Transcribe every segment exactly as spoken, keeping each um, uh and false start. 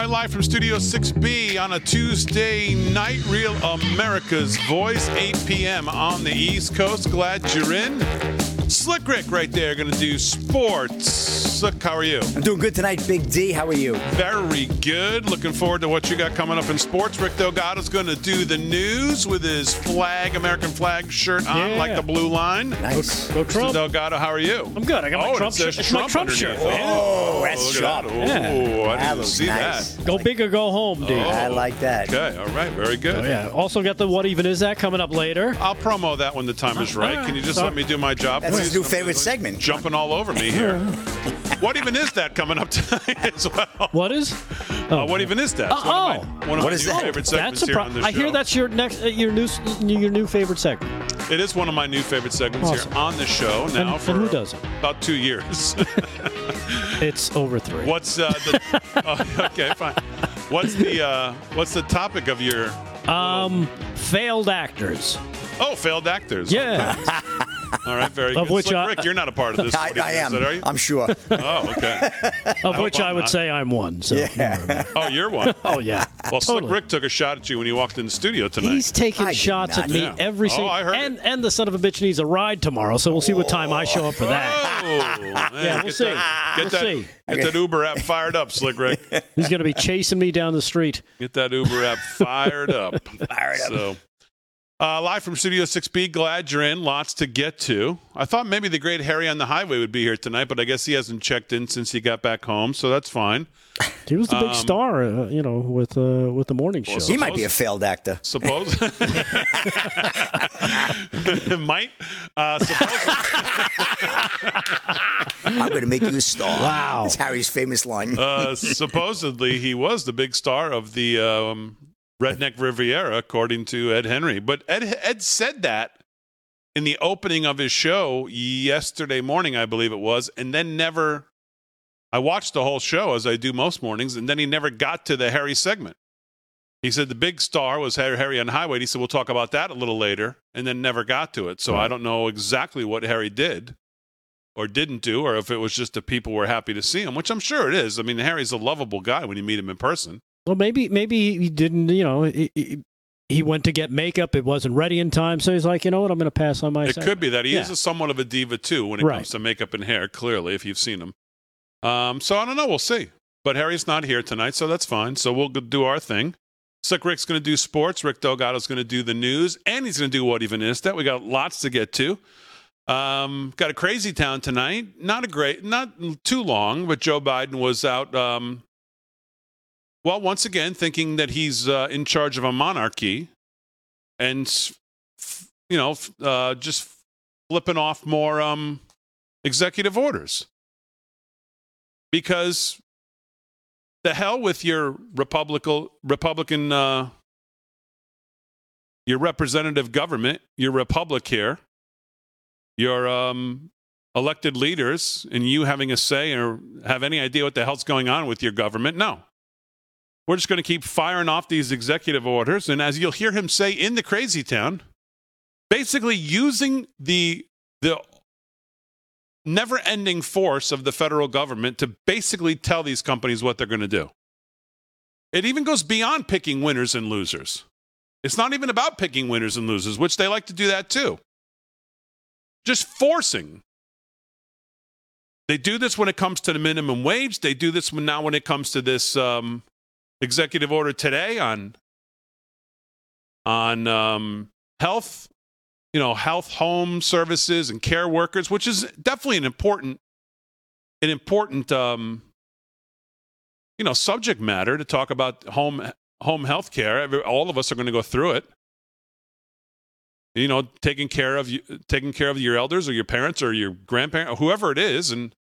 All right, live from Studio six B on a Tuesday night, Real America's Voice, eight p.m. on the East Coast. Glad you're in. Slick Rick right there, going to do sports. Slick, how are you? I'm doing good tonight, Big D. How are you? Very good. Looking forward to what you got coming up in sports. Rick Delgado is going to do the news with his flag, American flag shirt on, yeah. like the blue line. Nice. Go, go Trump. Mister Delgado, how are you? I'm good. I got oh, my Trump shirt. It's Trump my Trump shirt. Oh, that's Trump. That. Oh, yeah. I didn't see nice. that. Go like big or go home, dude. Oh, I like that. Okay, all right, very good. Oh, yeah. Also got the What Even Is That coming up later. I'll promo that when the time is right. right. Can you just so, let me do my job, please? His new favorite segment. Jumping all over me here. What even is that coming up tonight as well? What is? Oh, uh, what even is that? It's uh, one of my, one of what my is new that? favorite segments That's a pro- here on this I show. I hear that's your next, uh, your new, your new favorite segment. It is one of my new favorite segments awesome. here on the show now and, for and who does it? about two years. It's over three. What's uh, the? Oh, okay, fine. What's the? Uh, what's the topic of your? Um, little... failed actors. Oh, failed actors. Yeah. Okay. All right, very of good. Which Slick I, Rick, you're not a part of this. I, I am. It, are you? I'm sure. Oh, okay. Of I which I would not. say I'm one. So. Yeah. Oh, you're one? Oh, yeah. Well, totally. Slick Rick took a shot at you when he walked in the studio tonight. He's taking I shots at me yeah. every oh, single time. And, and the son of a bitch needs a ride tomorrow, so we'll see what time I show up for that. Oh, man. Yeah, we'll get see. That, get we'll that, see. Get okay. that Uber app fired up, Slick Rick. He's going to be chasing me down the street. Get that Uber app fired up. Fired so. up. Uh, live from Studio six B, glad you're in. Lots to get to. I thought maybe the great Harry on the Highway would be here tonight, but I guess he hasn't checked in since he got back home, so that's fine. He was the um, big star, uh, you know, with uh, with the morning show. Well, he might be a failed actor. Suppose. might. Uh, suppose. I'm going to make you a star. Wow. That's Harry's famous line. uh, supposedly, he was the big star of the... Um, Redneck Riviera, according to Ed Henry. But Ed, Ed said that in the opening of his show yesterday morning, I believe it was, and then never – I watched the whole show, as I do most mornings, and then he never got to the Harry segment. He said the big star was Harry on the Highway. He said, we'll talk about that a little later, and then never got to it. So right. I don't know exactly what Harry did or didn't do, or if it was just that people were happy to see him, which I'm sure it is. I mean, Harry's a lovable guy when you meet him in person. Well, maybe maybe he didn't, you know, he, he went to get makeup. It wasn't ready in time. So he's like, you know what, I'm going to pass on my It segment. Could be that. He yeah. is a somewhat of a diva, too, when it right. comes to makeup and hair, clearly, if you've seen him. Um, so I don't know. We'll see. But Harry's not here tonight, so that's fine. So we'll do our thing. Slick Rick's going to do sports. Rick Delgado's going to do the news. And he's going to do What Even Is That? We got lots to get to. Um, got a crazy town tonight. Not a great, not too long, but Joe Biden was out... Um, Well, once again, thinking that he's uh, in charge of a monarchy and, f- you know, f- uh, just flipping off more um, executive orders. Because the hell with your Republican, Republican uh, your representative government, your republic here, your um, elected leaders, and you having a say or have any idea what the hell's going on with your government. No. We're just going to keep firing off these executive orders. And as you'll hear him say in the crazy town, basically using the the never-ending force of the federal government to basically tell these companies what they're going to do. It even goes beyond picking winners and losers. It's not even about picking winners and losers, which they like to do that too. Just forcing. They do this when it comes to the minimum wage. They do this when, now when it comes to this... Um, executive order today on on um, health, you know, health home services and care workers, which is definitely an important, an important, um, you know, subject matter to talk about home home health care. Every, all of us are going to go through it. You know, taking care of you, taking care of your elders or your parents or your grandparents or whoever it is, and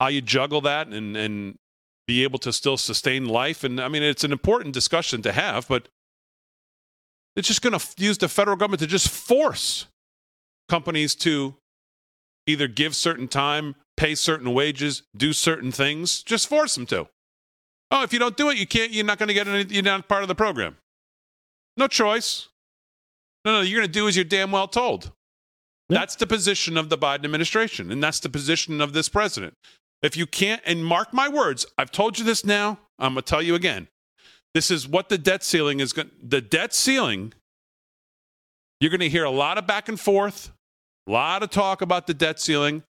how you juggle that and and. Be able to still sustain life. And I mean, it's an important discussion to have, but it's just going to f- use the federal government to just force companies to either give certain time, pay certain wages, do certain things, just force them to. Oh, if you don't do it, you can't, you're not going to get any, you're not part of the program. No choice. No, no, you're going to do as you're damn well told. Yeah. That's the position of the Biden administration. And that's the position of this president. If you can't, and mark my words, I've told you this now, I'm going to tell you again. This is what the debt ceiling is going to – the debt ceiling, you're going to hear a lot of back and forth, a lot of talk about the debt ceiling.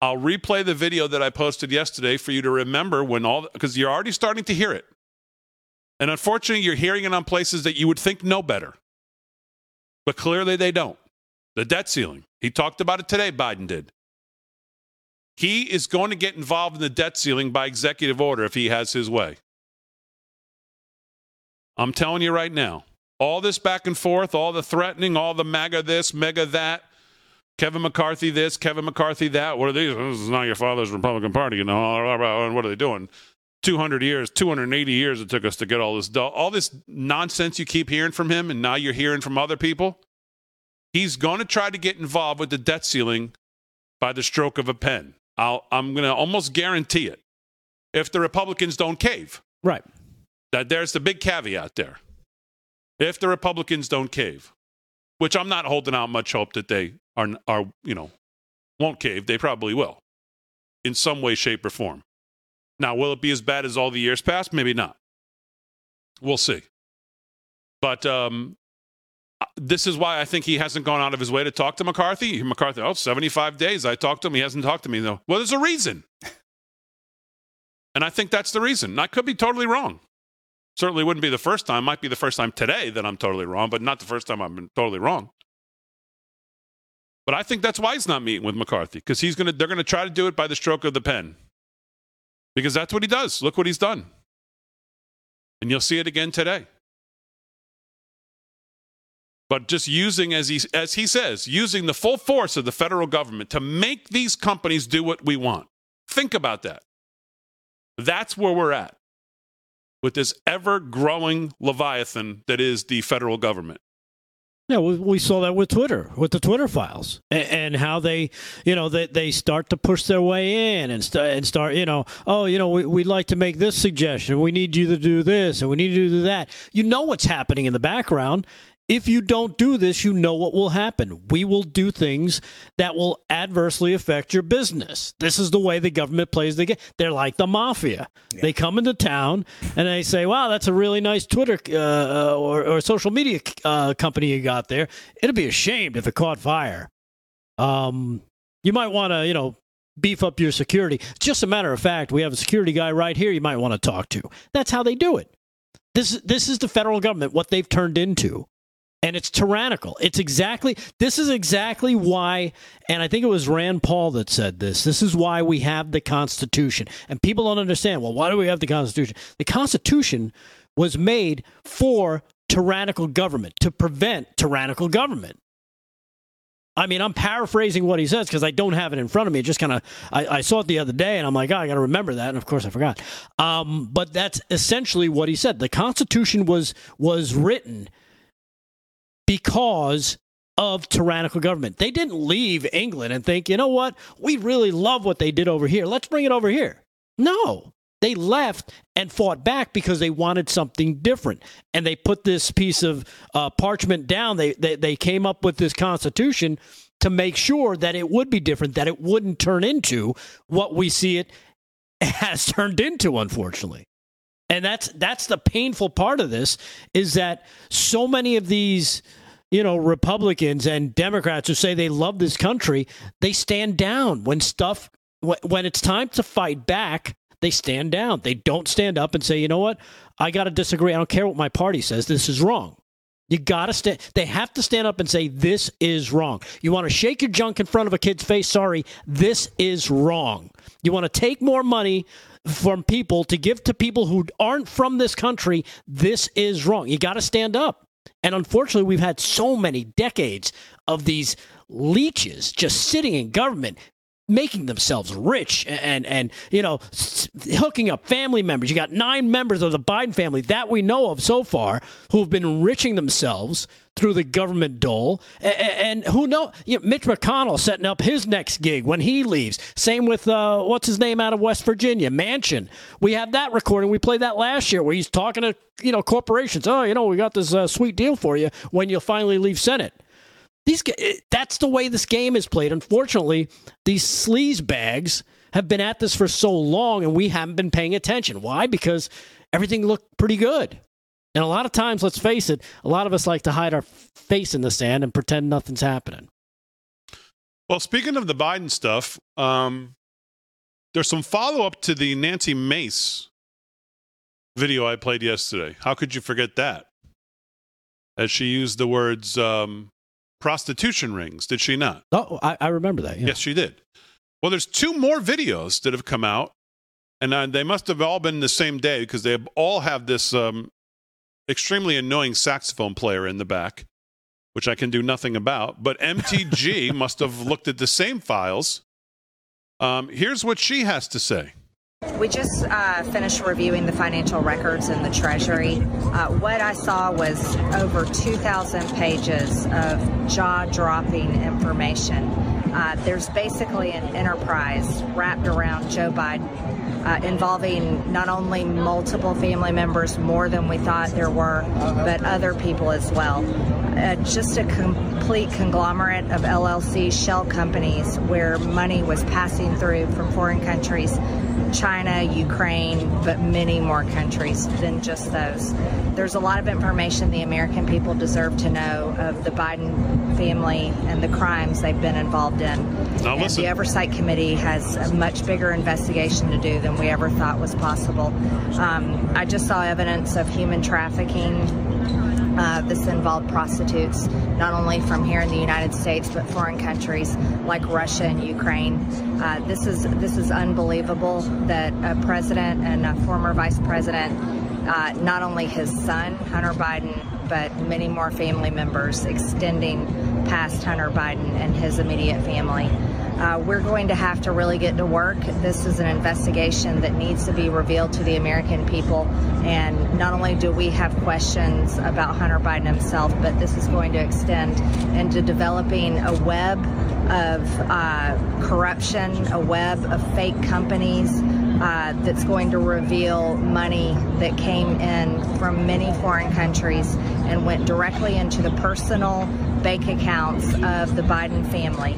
I'll replay the video that I posted yesterday for you to remember when all – because you're already starting to hear it. And unfortunately, you're hearing it on places that you would think know better. But clearly they don't. The debt ceiling. He talked about it today, Biden did. He is going to get involved in the debt ceiling by executive order if he has his way. I'm telling you right now, all this back and forth, all the threatening, all the MAGA this, mega that, Kevin McCarthy this, Kevin McCarthy that. What are these? This is not your father's Republican Party, you know. And what are they doing? two hundred years, two hundred eighty years it took us to get all this, all this nonsense you keep hearing from him, and now you're hearing from other people. He's going to try to get involved with the debt ceiling by the stroke of a pen. I'll, I'm going to almost guarantee it if the Republicans don't cave. Right. That there's the big caveat there. If the Republicans don't cave, which I'm not holding out much hope that they are, are, you know, won't cave. They probably will in some way, shape, or form. Now, will it be as bad as all the years past? Maybe not. We'll see. But um, this is why I think he hasn't gone out of his way to talk to McCarthy. McCarthy, oh, seventy-five days. I talked to him. He hasn't talked to me, though. Well, there's a reason. And I think that's the reason. And I could be totally wrong. Certainly wouldn't be the first time. Might be the first time today that I'm totally wrong, but not the first time I've been totally wrong. But I think that's why he's not meeting with McCarthy, because he's gonna, they're going to try to do it by the stroke of the pen. Because that's what he does. Look what he's done. And you'll see it again today. But just using, as he, as he says, using the full force of the federal government to make these companies do what we want. Think about that. That's where we're at with this ever-growing leviathan that is the federal government. Yeah, we saw that with Twitter, with the Twitter files, and how they, you know, they, they start to push their way in and, st- and start, you know, oh, you know, we, we'd like to make this suggestion. We need you to do this, and we need you to do that. You know what's happening in the background. If you don't do this, you know what will happen. We will do things that will adversely affect your business. This is the way the government plays the game. They're like the mafia. Yeah. They come into town, and they say, wow, that's a really nice Twitter uh, or, or social media uh, company you got there. It'd be ashamed if it caught fire. Um, you might want to, you know, beef up your security. Just a matter of fact, we have a security guy right here you might want to talk to. That's how they do it. This, this is the federal government, what they've turned into. And it's tyrannical. It's exactly, this is exactly why, and I think it was Rand Paul that said this, this is why we have the Constitution. And people don't understand, well, why do we have the Constitution? The Constitution was made for tyrannical government, to prevent tyrannical government. I mean, I'm paraphrasing what he says because I don't have it in front of me. It just kind of, I, I saw it the other day, and I'm like, oh, I got to remember that. And of course, I forgot. Um, but that's essentially what he said. The Constitution was was written because of tyrannical government. They didn't leave England and think, you know what? We really love what they did over here. Let's bring it over here. No. They left and fought back because they wanted something different. And they put this piece of uh, parchment down. They, they they came up with this Constitution to make sure that it would be different, that it wouldn't turn into what we see it has turned into, unfortunately. And that's that's the painful part of this, is that so many of these, you know, Republicans and Democrats who say they love this country, they stand down when stuff when it's time to fight back. They stand down. They don't stand up and say, you know what, I got to disagree. I don't care what my party says. This is wrong. You got to stand. They have to stand up and say, this is wrong. You want to shake your junk in front of a kid's face? Sorry, this is wrong. You want to take more money from people to give to people who aren't from this country? This is wrong. You got to stand up. And unfortunately, we've had so many decades of these leeches just sitting in government, making themselves rich and, and you know, s- hooking up family members. You got nine members of the Biden family that we know of so far who have been enriching themselves through the government dole. And, and who knows? You know, Mitch McConnell setting up his next gig when he leaves. Same with, uh, what's his name out of West Virginia, Manchin. We have that recording. We played that last year where he's talking to, you know, corporations. Oh, you know, we got this uh, sweet deal for you when you finally leave Senate. These, that's the way this game is played. Unfortunately, these sleaze bags have been at this for so long, and we haven't been paying attention. Why? Because everything looked pretty good. And a lot of times, let's face it, a lot of us like to hide our face in the sand and pretend nothing's happening. Well, speaking of the Biden stuff, um, there's some follow-up to the Nancy Mace video I played yesterday. How could you forget that? As she used the words um, prostitution rings, did she not? Oh, I, I remember that. Yeah. Yes, she did. Well, there's two more videos that have come out, and uh, they must have all been the same day because they have, all have this um, extremely annoying saxophone player in the back, which I can do nothing about. But M T G must have looked at the same files. Um, here's what she has to say. We just uh, finished reviewing the financial records in the Treasury. Uh, what I saw was over two thousand pages of jaw-dropping information. Uh, there's basically an enterprise wrapped around Joe Biden uh, involving not only multiple family members, more than we thought there were, but other people as well. Uh, just a complete conglomerate of L L C shell companies where money was passing through from foreign countries, China, Ukraine, but many more countries than just those. There's a lot of information the American people deserve to know of the Biden family and the crimes they've been involved in. Now, and the Oversight Committee has a much bigger investigation to do than we ever thought was possible. Um, I just saw evidence of human trafficking. Uh, this involved prostitutes, not only from here in the United States, but foreign countries like Russia and Ukraine. Uh, this is this is unbelievable that a president and a former vice president, uh, not only his son, Hunter Biden, but many more family members extending past Hunter Biden and his immediate family. Uh, we're going to have to really get to work. This is an investigation that needs to be revealed to the American people. And not only do we have questions about Hunter Biden himself, but this is going to extend into developing a web of uh, corruption, a web of fake companies uh, that's going to reveal money that came in from many foreign countries and went directly into the personal bank accounts of the Biden family,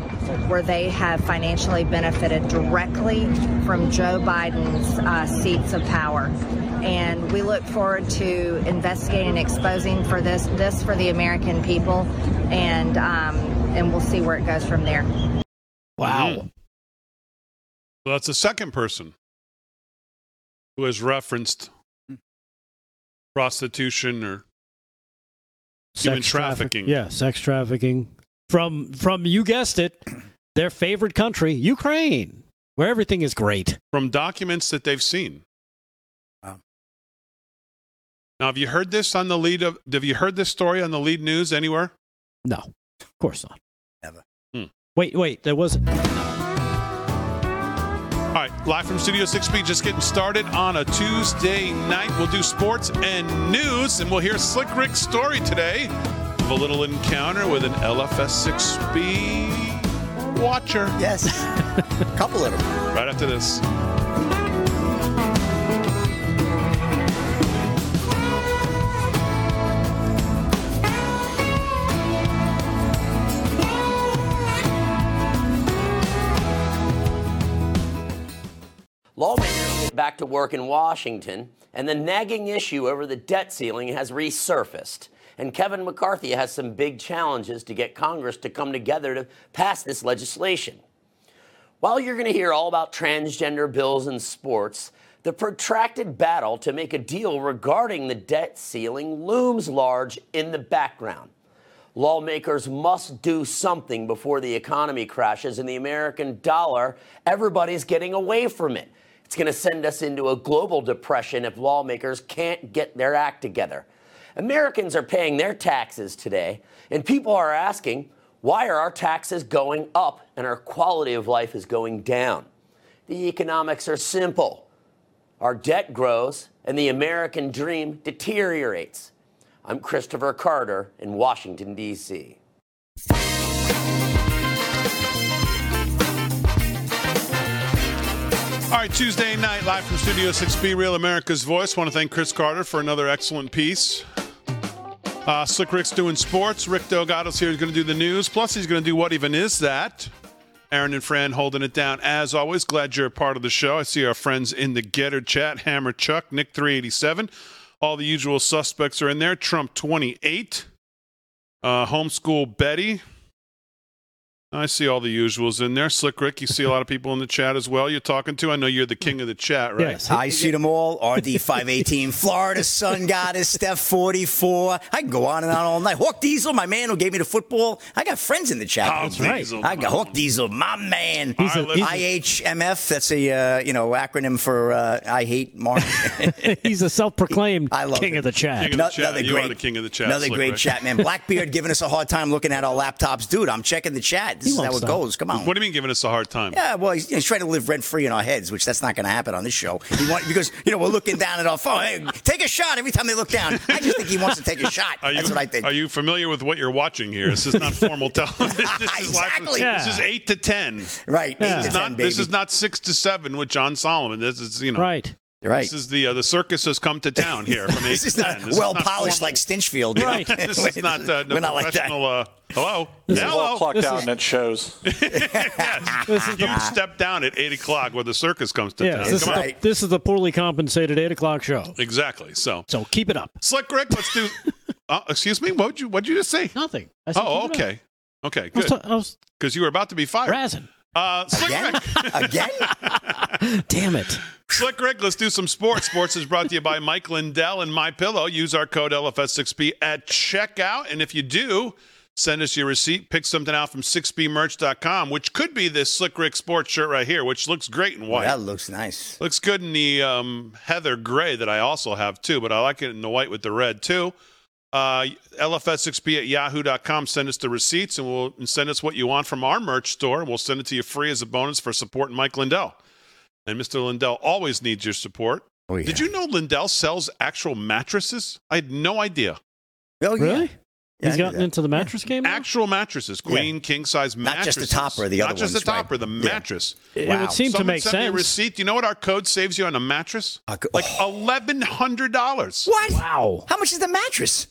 where they have financially benefited directly from Joe Biden's uh, seats of power. And we look forward to investigating and exposing for this this for the American people, and um, and we'll see where it goes from there. Wow. Mm-hmm. Well, that's the second person who has referenced prostitution or human sex trafficking. Traffic, yeah, sex trafficking. From, from you guessed it, their favorite country, Ukraine, where everything is great. From documents that they've seen. Wow. Now, have you heard this on the lead of, have you heard this story on the lead news anywhere? No, of course not. Never. Hmm. Wait, wait, there was... All right, live from Studio six B, just getting started on a Tuesday night. We'll do sports and news, and we'll hear Slick Rick's story today of a little encounter with an L F S six B watcher. Yes, a couple of them. Right after this. Lawmakers get back to work in Washington, and the nagging issue over the debt ceiling has resurfaced. And Kevin McCarthy has some big challenges to get Congress to come together to pass this legislation. While you're going to hear all about transgender bills and sports, the protracted battle to make a deal regarding the debt ceiling looms large in the background. Lawmakers must do something before the economy crashes and the American dollar, everybody's getting away from it. It's going to send us into a global depression if lawmakers can't get their act together. Americans are paying their taxes today, and people are asking, why are our taxes going up and our quality of life is going down? The economics are simple. Our debt grows, and the American dream deteriorates. I'm Christopher Carter in Washington, D C All right, Tuesday night, live from Studio six B, Real America's Voice. Want to thank Chris Carter for another excellent piece. Uh, Slick Rick's doing sports. Rick Delgado's here. He's going to do the news. Plus, he's going to do What Even Is That? Aaron and Fran holding it down. As always, glad you're a part of the show. I see our friends in the Getter chat. Hammer Chuck, Nick three eighty-seven. All the usual suspects are in there. Trump twenty-eight. Uh, homeschool Betty. I see all the usuals in there. Slick Rick, you see a lot of people in the chat as well you're talking to. I know you're the king of the chat, right? Yes, I see them all. R D five eighteen, Florida Sun Goddess, Steph forty-four. I can go on and on all night. Hawk Diesel, my man who gave me the football. I got friends in the chat. Oh, that's right. Diesel, I got Hawk Diesel, my man. He's a, I H M F, that's a uh, you know acronym for uh, I Hate Mark. He's a self-proclaimed I love king it. of the chat. King of the chat. Another you great, are the king of the chat. Another Slick great Rick. Chat, man. Blackbeard giving us a hard time looking at our laptops. Dude, I'm checking the chat. This is how it goes. Come on. What do you mean giving us a hard time? Yeah, well, he's, he's trying to live rent-free in our heads, which that's not going to happen on this show. He want, because, you know, we're looking down at our phone. Hey, take a shot every time they look down. I just think he wants to take a shot. Are that's you, what I think. Are you familiar with what you're watching here? This is not formal television. This is exactly. Yeah. This is eight to ten. Right, yeah. eight to ten, not, baby. This is not six to seven with John Solomon. This is, you know. Right. Right. This is the uh, the circus has come to town here. From this, is not this well is not polished formal. Like Stinchfield. Right. This is not uh, the not professional. Like uh, hello. This yeah, is hello. Clock down is... that shows. Yes. This is the... You step down at eight o'clock where the circus comes to yeah, town. This, come is the, this is the poorly compensated eight o'clock show. Exactly. So so keep it up, Slick Rick. Let's do. uh, excuse me. What you what you just say? Nothing. I said oh okay okay good because was... you were about to be fired. Razzin'. Uh, Slick Again? Rick. Again? Damn it. Slick Rick, let's do some sports. Sports is brought to you by Mike Lindell and MyPillow. Use our code L F S six P at checkout. And if you do, send us your receipt. Pick something out from six p merch dot com, which could be this Slick Rick sports shirt right here, which looks great in white. Oh, that looks nice. Looks good in the um, heather gray that I also have, too. But I like it in the white with the red, too. Uh, L F S six P at yahoo dot com. Send us the receipts and we'll and send us what you want from our merch store. And we'll send it to you free as a bonus for supporting Mike Lindell. And Mister Lindell always needs your support. Oh, yeah. Did you know Lindell sells actual mattresses? I had no idea. Oh, yeah. Really? Yeah, he's gotten into the mattress game now? Actual mattresses, queen, yeah. king-size mattresses. Not just the topper, the other Not just ones, the topper, right? the mattress. Yeah. It wow. would seem Someone to make sense. Someone sent me a receipt. Do you know what our code saves you on a mattress? Uh, oh. Like eleven hundred dollars. What? Wow. How much is the mattress?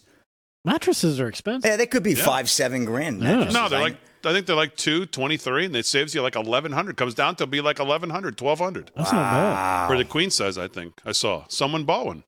Mattresses are expensive. Yeah, they could be yeah. five, seven grand. Yeah. No, they're like I think they're like two, twenty-three, and it saves you like eleven hundred. Comes down to be like eleven hundred, twelve hundred. That's wow. not bad for the queen size. I think I saw someone bought one.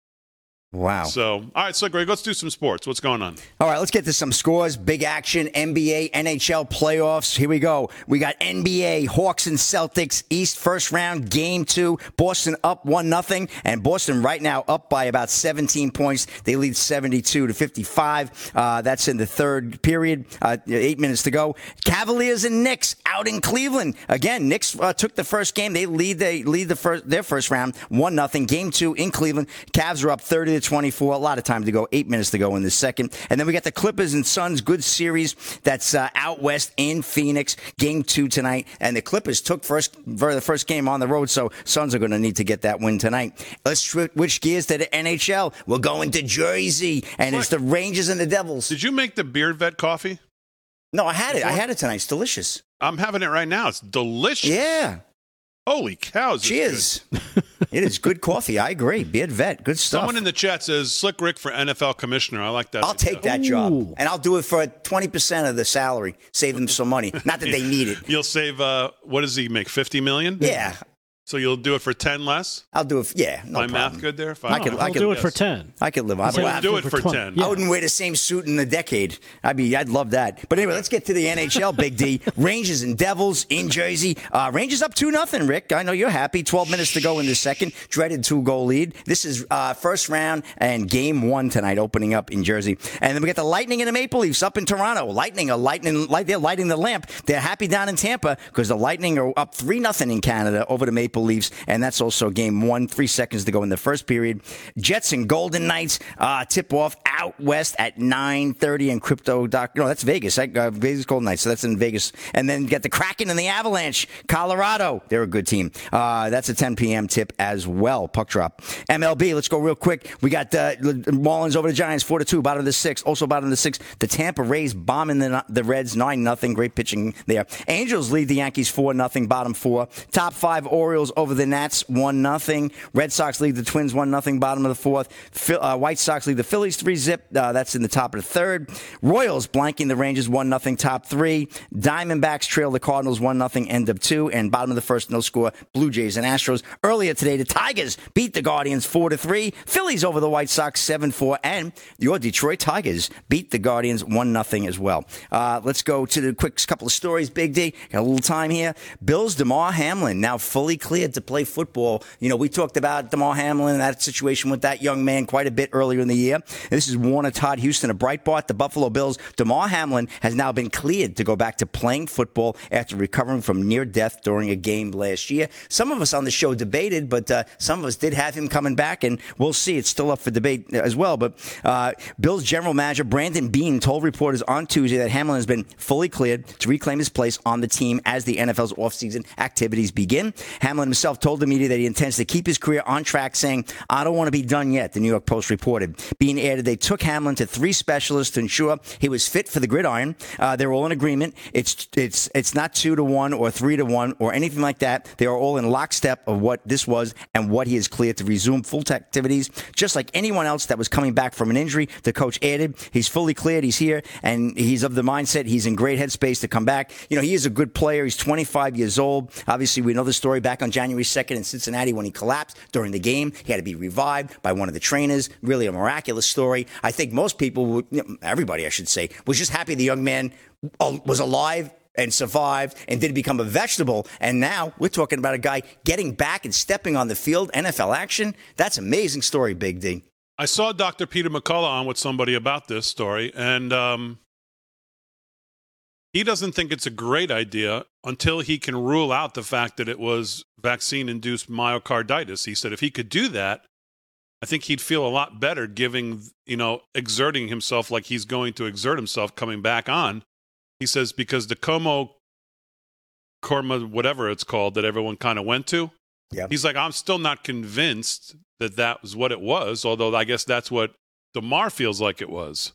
Wow. So, all right, so Greg, let's do some sports. What's going on? All right, let's get to some scores. Big action, N B A, N H L playoffs. Here we go. We got N B A, Hawks and Celtics, East first round, game two. Boston up one nothing, and Boston right now up by about seventeen points. They lead seventy-two to fifty-five. Uh, that's in the third period, uh, eight minutes to go. Cavaliers and Knicks out in Cleveland. Again, Knicks uh, took the first game. They lead They lead the first their first round, one nothing. Game two in Cleveland. Cavs are up thirty to twenty-four, a lot of time to go, eight minutes to go in the second. And then we got the Clippers and Suns, good series that's uh, out west in Phoenix, game two tonight. And the Clippers took first for the first game on the road, so Suns are going to need to get that win tonight. Let's switch gears to the N H L. We're going to Jersey, and Slick, it's the Rangers and the Devils. Did you make the Beard Vet coffee? No, I had it. Before? I had it tonight. It's delicious. I'm having it right now. It's delicious. Yeah. Holy cows. Cheers. It is good coffee. I agree. Beard Vet. Good stuff. Someone in the chat says, Slick Rick for N F L commissioner. I like that. I'll take that Ooh. job. And I'll do it for twenty percent of the salary. Save them some money. Not that they need it. You'll save, uh, what does he make, fifty million dollars? Yeah. So you'll do it for ten less? I'll do it. For, yeah, no My problem. math good there? Five. I could, no, I could do it yes. for ten. I could live. I would we'll do it for twenty. ten. Yeah. I wouldn't wear the same suit in a decade. I'd be. I'd love that. But anyway, let's get to the N H L. Big D. Rangers and Devils in Jersey. Uh, Rangers up two nothing. Rick, I know you're happy. Twelve minutes to go in the second. Dreaded two goal lead. This is uh, first round and game one tonight, opening up in Jersey. And then we got the Lightning and the Maple Leafs up in Toronto. Lightning are lightning. Light, they're lighting the lamp. They're happy down in Tampa because the Lightning are up three nothing in Canada over the Maple. Leafs, and that's also game one. Three seconds to go in the first period. Jets and Golden Knights uh, tip off out west at nine thirty in Crypto Doc. No, that's Vegas. I, uh, Vegas Golden Knights, so that's in Vegas. And then get the Kraken and the Avalanche. Colorado, they're a good team. Uh, that's a ten p.m. tip as well. Puck drop. M L B, let's go real quick. We got uh, Marlins over the Giants, four to two, bottom of the sixth. Also bottom of the sixth, the Tampa Rays bombing the, the Reds, nine nothing. Great pitching there. Angels lead the Yankees four nothing, bottom four. Top five, Orioles Orioles over the Nats one nothing. Red Sox lead the Twins one nothing, bottom of the fourth. Phil, uh, White Sox lead the Phillies three zip. Uh, that's in the top of the third. Royals blanking the Rangers one nothing, top three. Diamondbacks trail the Cardinals one nothing, end of two. And bottom of the first, no score, Blue Jays and Astros. Earlier today, the Tigers beat the Guardians four to three. Phillies over the White Sox seven four. And your Detroit Tigers beat the Guardians one nothing as well. Uh, let's go to the quick couple of stories. Big D, got a little time here. Bills, Damar Hamlin, now fully cleared to play football. You know, we talked about Damar Hamlin and that situation with that young man quite a bit earlier in the year. This is Warner Todd Houston of Breitbart, the Buffalo Bills. Damar Hamlin has now been cleared to go back to playing football after recovering from near death during a game last year. Some of us on the show debated, but uh, some of us did have him coming back, and we'll see. It's still up for debate as well. But uh, Bills general manager Brandon Beane told reporters on Tuesday that Hamlin has been fully cleared to reclaim his place on the team as the N F L's offseason activities begin. Hamlin himself told the media that he intends to keep his career on track, saying, "I don't want to be done yet," the New York Post reported. Beane added they took Hamlin to three specialists to ensure he was fit for the gridiron. Uh, they're all in agreement. It's it's it's not two to one or three to one or anything like that. They are all in lockstep of what this was and what he is cleared to resume full activities. Just like anyone else that was coming back from an injury, the coach added, he's fully cleared. He's here, and he's of the mindset. He's in great headspace to come back. You know, he is a good player. He's twenty-five years old. Obviously, we know the story back on January second in Cincinnati when he collapsed during the game. He had to be revived by one of the trainers. Really a miraculous story. I think most people, would, you know, everybody, I should say, was just happy the young man was alive and survived and didn't become a vegetable. And now we're talking about a guy getting back and stepping on the field, N F L action. That's an amazing story, Big D. I saw Doctor Peter McCullough on with somebody about this story, and um, he doesn't think it's a great idea until he can rule out the fact that it was vaccine-induced myocarditis. He said if he could do that, I think he'd feel a lot better giving, you know, exerting himself like he's going to exert himself coming back on. He says because the Como, Corma, whatever it's called, that everyone kind of went to, yep. He's like, I'm still not convinced that that was what it was, although I guess that's what Damar feels like it was.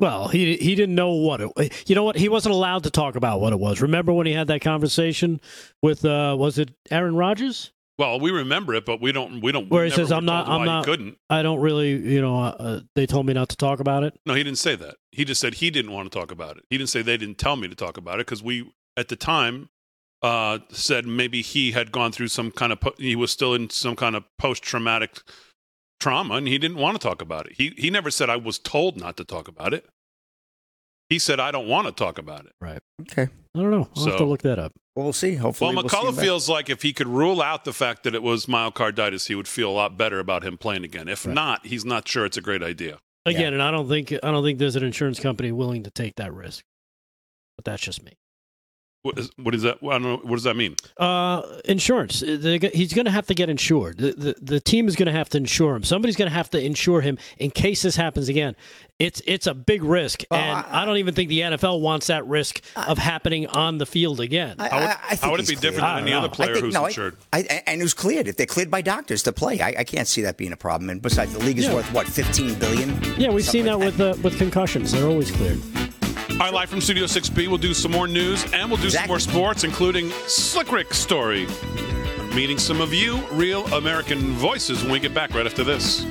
Well, he he didn't know what it You know what? He wasn't allowed to talk about what it was. Remember when he had that conversation with, uh, was it Aaron Rodgers? Well, we remember it, but we don't. We don't. Where he says, "I'm not. I'm not. Couldn't. I don't really. You know, uh, they told me not to talk about it." No, he didn't say that. He just said he didn't want to talk about it. He didn't say they didn't tell me to talk about it because we, at the time, uh, said maybe he had gone through some kind of. Po- he was still in some kind of post-traumatic trauma, and he didn't want to talk about it. He he never said I was told not to talk about it. He said, I don't want to talk about it. Right. Okay. I don't know. I'll so, have to look that up. Well, we'll see. Hopefully, well, McCullough we'll feels back. Like if he could rule out the fact that it was myocarditis, he would feel a lot better about him playing again. If right. not, he's not sure it's a great idea. Again, yeah. and I don't think I don't think there's an insurance company willing to take that risk. But that's just me. What is, what is that? I don't know. What does that mean? Uh, insurance. He's going to have to get insured. The, the the team is going to have to insure him. Somebody's going to have to insure him in case this happens again. It's it's a big risk, and uh, I, I don't even think the N F L wants that risk I, of happening on the field again. I, I, I, I How would it be cleared. different than any know. other player think, who's no, insured? I, I, and who's cleared. If they're cleared by doctors to play, I, I can't see that being a problem. And besides, the league is yeah. worth, what, fifteen billion dollars? Yeah, we've seen that, like that with uh, with concussions. They're always cleared. All right, live from Studio six B, we'll do some more news, and we'll do exactly. some more sports, including Slick Rick's story. I'm meeting some of you, Real American Voices, when we get back right after this.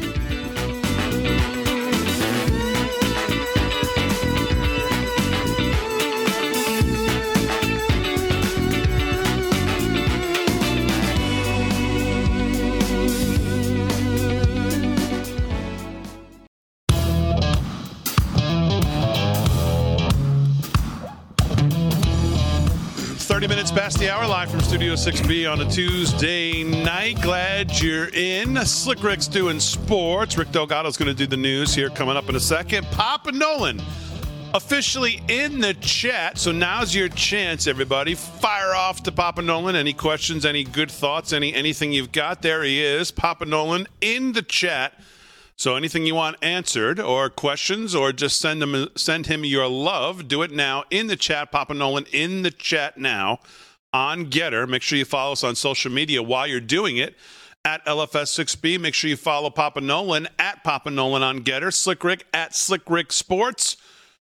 Past the hour, live from Studio six B on a Tuesday night. Glad you're in. Slick Rick's doing sports. Rick Delgado's going to do the news here coming up in a second. Papa Nolan officially in the chat. So now's your chance, everybody. Fire off to Papa Nolan. Any questions, any good thoughts, any anything you've got? There he is, Papa Nolan in the chat. So anything you want answered or questions or just send him, send him your love. Do it now in the chat. Papa Nolan in the chat now on Getter. Make sure you follow us on social media while you're doing it at L F S six B. Make sure you follow Papa Nolan at Papa Nolan on Getter. Slick Rick at Slick Rick Sports.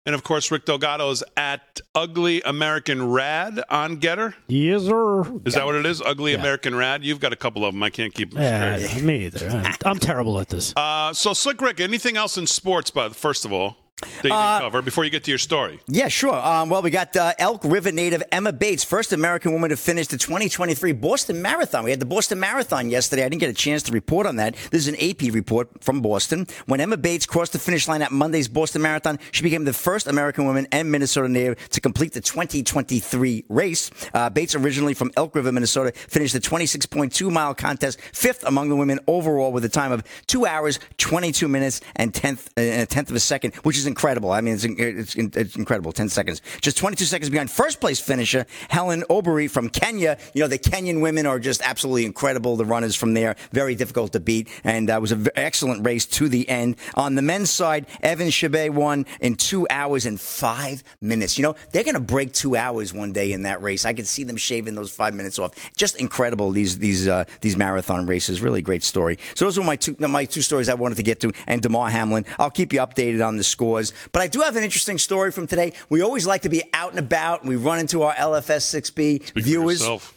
And, of course, Rick Delgado's at Ugly American Rad on Getter. Yes, sir. Is that what it is? Ugly yeah. American Rad? You've got a couple of them. I can't keep them yeah, straight. Me either. I'm, I'm terrible at this. Uh, so, Slick Rick, anything else in sports, but first of all, that you uh, cover before you get to your story? Yeah, sure. Um, well, we got uh, Elk River native Emma Bates, first American woman to finish the twenty twenty-three Boston Marathon. We had the Boston Marathon yesterday. I didn't get a chance to report on that. This is an A P report from Boston. When Emma Bates crossed the finish line at Monday's Boston Marathon, she became the first American woman and Minnesota native to complete the twenty twenty-three race. Uh, Bates, originally from Elk River, Minnesota, finished the twenty-six point two mile contest fifth among the women overall with a time of two hours, twenty-two minutes, and tenth, uh, a tenth of a second, which is incredible. I mean, it's, it's it's incredible. Ten seconds. Just twenty-two seconds behind first place finisher Helen Obiri from Kenya. You know, the Kenyan women are just absolutely incredible. The runners from there, very difficult to beat. And that uh, was an v- excellent race to the end. On the men's side, Evan Chebet won in two hours and five minutes. You know, they're going to break two hours one day in that race. I could see them shaving those five minutes off. Just incredible. These these uh, these marathon races. Really great story. So those were my two my two stories I wanted to get to. And Damar Hamlin. I'll keep you updated on the score. But I do have an interesting story from today. We always like to be out and about, and we run into our L F S six B Speak viewers. For yourself.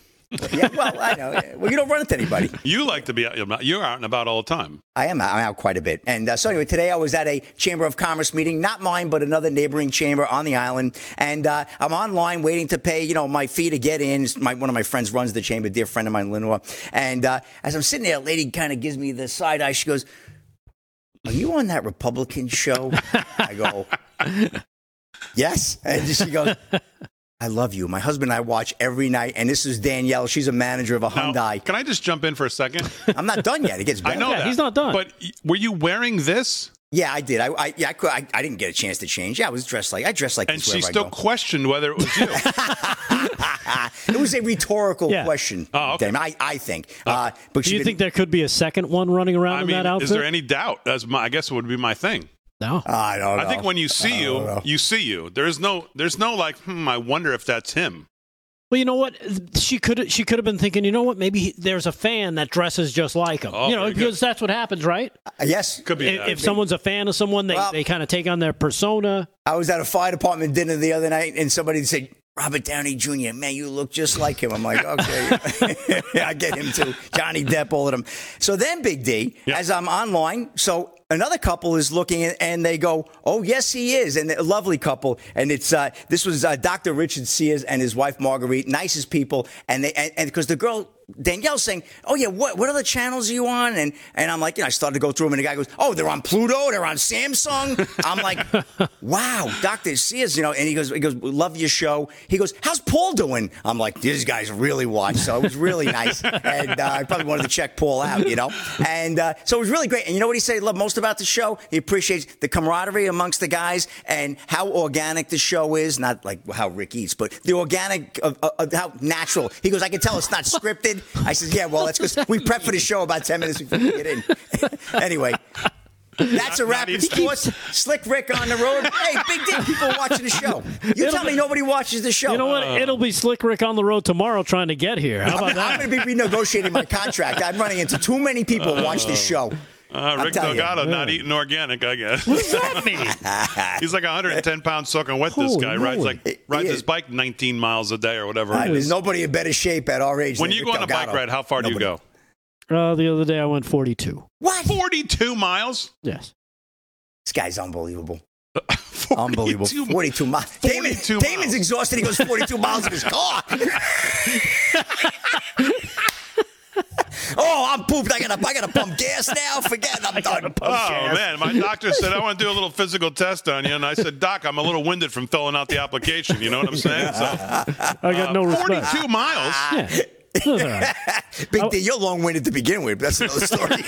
Yeah, well, I know. Well, you don't run into anybody. You like to be out. You're out and about all the time. I am out, I'm out quite a bit. And uh, so anyway, today I was at a Chamber of Commerce meeting, not mine, but another neighboring chamber on the island. And uh, I'm online waiting to pay, you know, my fee to get in. My, one of my friends runs the chamber, a dear friend of mine, Lenore. And uh, as I'm sitting there, a lady kind of gives me the side eye. She goes, "Are you on that Republican show?" I go, "Yes." And she goes, "I love you. My husband and I watch every night." And this is Danielle. She's a manager of a Hyundai. Now, can I just jump in for a second? I'm not done yet. It gets better. I know yeah, that. He's not done. But were you wearing this? Yeah, I did. I I, yeah, I, could, I I didn't get a chance to change. Yeah, I was dressed like I dressed like. And this she still questioned whether it was you. It was a rhetorical yeah. question. Oh, okay. I I think. Oh. Uh, but do you been, think there could be a second one running around I in mean, that outfit? Is there any doubt? That's my. I guess it would be my thing. No, I don't know. I think when you see you, know. you see you. There's no. There's no like. Hmm. I wonder if that's him. Well, you know what? She could she could have been thinking, you know what? Maybe he, there's a fan that dresses just like him. Oh, you know, because that's what happens, right? Uh, yes. Could be. If, if could someone's be. a fan of someone, they, well, they kind of take on their persona. I was at a fire department dinner the other night, and somebody said, "Robert Downey Junior, man, you look just like him." I'm like, okay. I get him too. Johnny Depp, all of them. So then, Big D, yep. as I'm online, so... another couple is looking and they go, "Oh, yes, he is." And a lovely couple. And it's uh, this was uh, Doctor Richard Sears and his wife, Marguerite, nicest people. And they and because the girl, Danielle's saying, "Oh, yeah, what what other channels are you on?" And and I'm like, you know, I started to go through them. And the guy goes, "Oh, they're on Pluto. They're on Samsung." I'm like, wow, Doctor Sears, you know, and he goes, he goes, "We love your show." He goes, "How's Paul doing?" I'm like, these guys really watch. So it was really nice. And uh, I probably wanted to check Paul out, you know. And uh, so it was really great. And you know what he said he loved most about the show? He appreciates the camaraderie amongst the guys and how organic the show is. Not like how Rick eats, but the organic, of, of, of how natural. He goes, "I can tell it's not scripted." I said, "Yeah, well, that's because we prepped for the show about ten minutes before we get in." Anyway, that's not, a wrap. Sports. Slick Rick on the road. Hey, Big D, people watching the show. You it'll tell be, me nobody watches the show. You know what? Uh, It'll be Slick Rick on the road tomorrow trying to get here. How about I'm, that? I'm going to be renegotiating my contract. I'm running into too many people who watch this show. Uh, Rick Delgado you. not eating organic, I guess. What does that mean? He's like one hundred ten pounds soaking wet, this guy. Rides like rides his bike nineteen miles a day or whatever. Uh, there's nobody in better shape at our age. When you go on a bike ride, how far nobody. do you go? Uh, the other day I went forty-two. What? forty-two miles? Yes. This guy's unbelievable. forty-two Unbelievable. forty-two miles. Damon, Damon's miles. exhausted. He goes forty-two miles in his car. Oh, I'm pooped. I gotta, I gotta pump gas now. Forget it. I'm done. Oh, gas. man. My doctor said, "I want to do a little physical test on you." And I said, "Doc, I'm a little winded from filling out the application." You know what I'm saying? So, I got uh, no respect. forty-two miles? Yeah. Right. Big I, D, you're long-winded to begin with, but that's another story.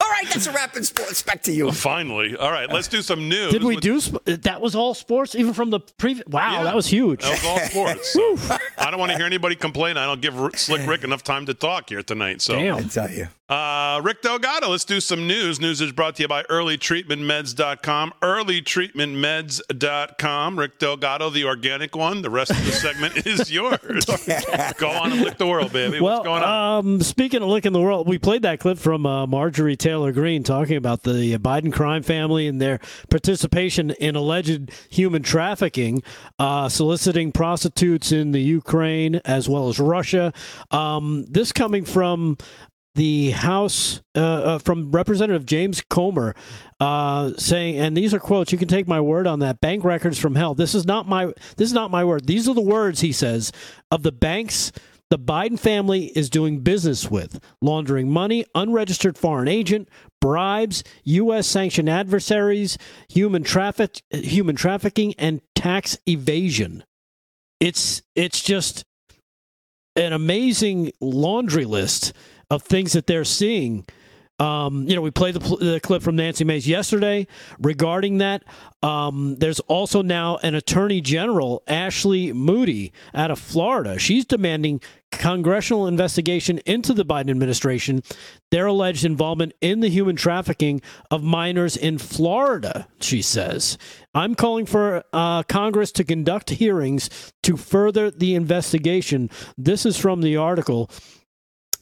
All right, that's a wrap in sports. Back to you. Well, finally. All right, let's do some news. Did we do sp- – that was all sports even from the previous – wow, yeah, that was huge. That was all sports. So I don't want to hear anybody complain. I don't give R- Slick Rick enough time to talk here tonight. So. Damn. I tell you. Uh, Rick Delgado, let's do some news. News is brought to you by early treatment meds dot com, early treatment meds dot com. Rick Delgado, the organic one. The rest of the segment is yours. Go on and lick the world, baby. Well, what's going on? Um, speaking of licking the world, we played that clip from uh, Marjorie Taylor Greene talking about the Biden crime family and their participation in alleged human trafficking, uh, soliciting prostitutes in the Ukraine as well as Russia. Um, this coming from the House, uh, uh, from Representative James Comer, uh, saying, and these are quotes, you can take my word on that, bank records from hell. This is not my, this is not my word. These are the words, he says, of the banks the Biden family is doing business with, laundering money, unregistered foreign agent, bribes, U S sanctioned adversaries, human traffic, human trafficking, and tax evasion. It's it's just an amazing laundry list of things that they're seeing. Um, you know, we played the, the clip from Nancy Mace yesterday regarding that. Um, there's also now an Attorney General, Ashley Moody, out of Florida. She's demanding congressional investigation into the Biden administration, their alleged involvement in the human trafficking of minors in Florida, she says. I'm calling for uh, Congress to conduct hearings to further the investigation. This is from the article.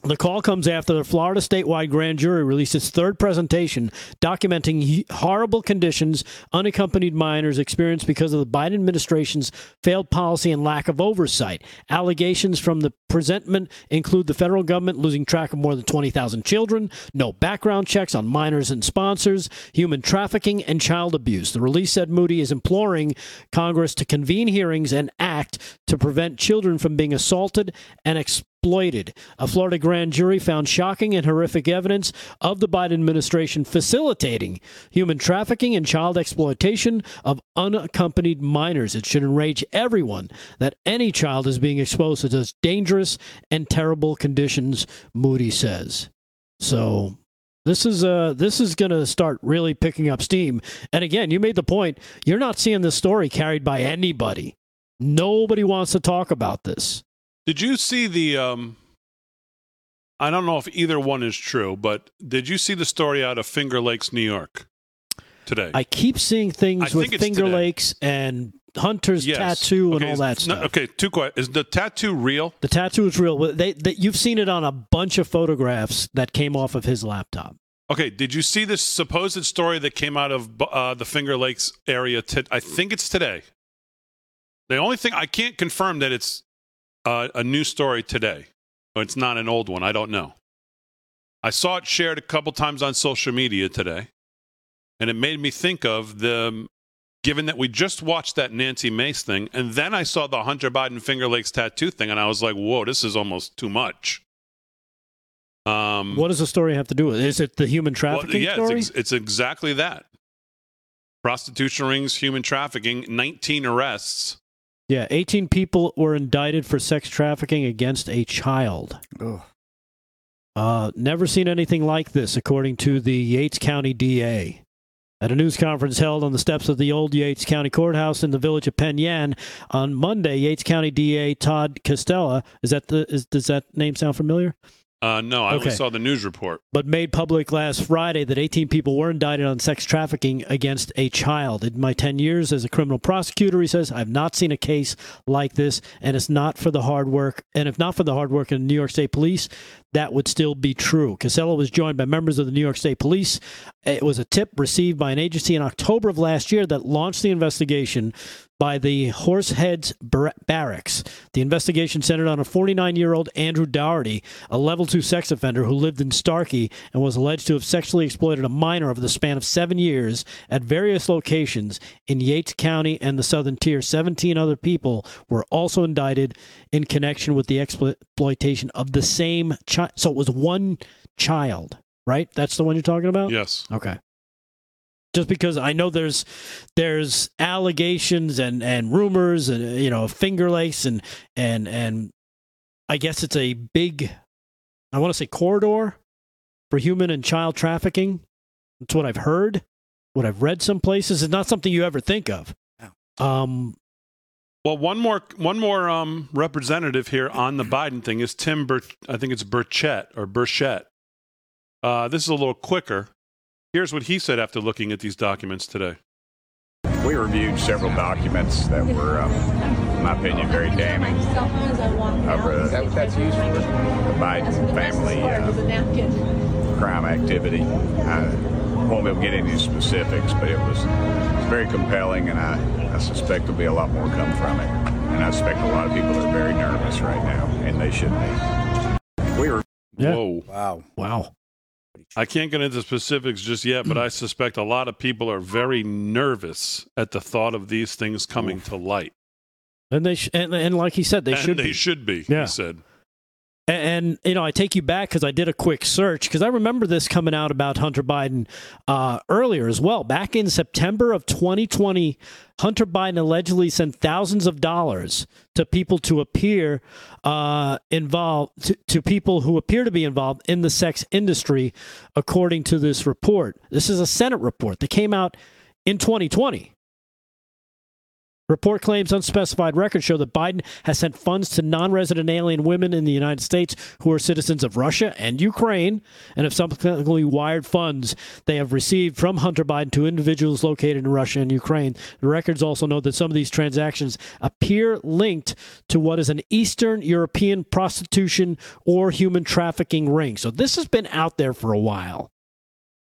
The call comes after the Florida statewide grand jury released its third presentation documenting horrible conditions unaccompanied minors experienced because of the Biden administration's failed policy and lack of oversight. Allegations from the presentment include the federal government losing track of more than twenty thousand children, no background checks on minors and sponsors, human trafficking, and child abuse. The release said Moody is imploring Congress to convene hearings and act to prevent children from being assaulted and exploited. Exploited. A Florida grand jury found shocking and horrific evidence of the Biden administration facilitating human trafficking and child exploitation of unaccompanied minors. It should enrage everyone that any child is being exposed to those dangerous and terrible conditions, Moody says. So this is uh this is going to start really picking up steam. And again, you made the point, you're not seeing this story carried by anybody. Nobody wants to talk about this. Did you see the, um, I don't know if either one is true, but did you see the story out of Finger Lakes, New York today? I keep seeing things I with Finger today. Lakes and Hunter's yes. tattoo okay. and all that stuff. No, okay, too quiet. Is the tattoo real? The tattoo is real. They, they, you've seen it on a bunch of photographs that came off of his laptop. Okay, did you see this supposed story that came out of uh, the Finger Lakes area? T- I think it's today. The only thing, I can't confirm that it's Uh, a new story today. It's not an old one. I don't know. I saw it shared a couple times on social media today, and it made me think of the, given that we just watched that Nancy Mace thing, and then I saw the Hunter Biden Finger Lakes tattoo thing, and I was like, whoa, this is almost too much. Um, what does the story have to do with it? Is it the human trafficking well, yeah, story? Yeah, it's, ex- it's exactly that. Prostitution rings, human trafficking, nineteen arrests. Yeah, eighteen people were indicted for sex trafficking against a child. Uh, never seen anything like this, according to the Yates County D A. At a news conference held on the steps of the old Yates County Courthouse in the village of Penn Yan on Monday, Yates County D A Todd Costella, is that the is, does that name sound familiar? Uh, no, I okay. only saw the news report. But made public last Friday that eighteen people were indicted on sex trafficking against a child. In my ten years as a criminal prosecutor, he says, I've not seen a case like this, and it's not for the hard work. And if not for the hard work of the New York State Police, that would still be true. Casella was joined by members of the New York State Police. It was a tip received by an agency in October of last year that launched the investigation by the Horseheads Bar- Barracks. The investigation centered on a forty-nine-year-old Andrew Dougherty, a level two sex offender who lived in Starkey and was alleged to have sexually exploited a minor over the span of seven years at various locations in Yates County and the Southern Tier. seventeen other people were also indicted in connection with the exploitation of the same child. So it was one child, right? That's the one you're talking about? Yes. Okay. Just because I know there's there's allegations and, and rumors and, you know, Finger Lakes and and and I guess it's a big, I want to say, corridor for human and child trafficking. That's what I've heard, what I've read some places. It's not something you ever think of. Um, well, one more one more um, representative here on the Biden thing is Tim Bur- I think it's Burchett or Burchett. Uh, this is a little quicker. Here's what he said after looking at these documents today. We reviewed several documents that were, um, in my opinion, very damning of uh, the Biden family uh, crime activity. Uh, won't be able to get into specifics, but it was, it was very compelling, and I, I suspect there'll be a lot more come from it. And I suspect a lot of people are very nervous right now, and they shouldn't be. We were. Yeah. Whoa. Wow. Wow. I can't get into specifics just yet, but I suspect a lot of people are very nervous at the thought of these things coming to light. And they sh- and, and like he said, they and should they be. should be, yeah. He said. And, and, you know, I take you back because I did a quick search because I remember this coming out about Hunter Biden uh, earlier as well. Back in September of twenty twenty, Hunter Biden allegedly sent thousands of dollars to people to appear uh, involved, to, to people who appear to be involved in the sex industry, according to this report. This is a Senate report that came out in twenty twenty. Report claims unspecified records show that Biden has sent funds to non-resident alien women in the United States who are citizens of Russia and Ukraine and have subsequently wired funds they have received from Hunter Biden to individuals located in Russia and Ukraine. The records also note that some of these transactions appear linked to what is an Eastern European prostitution or human trafficking ring. So this has been out there for a while.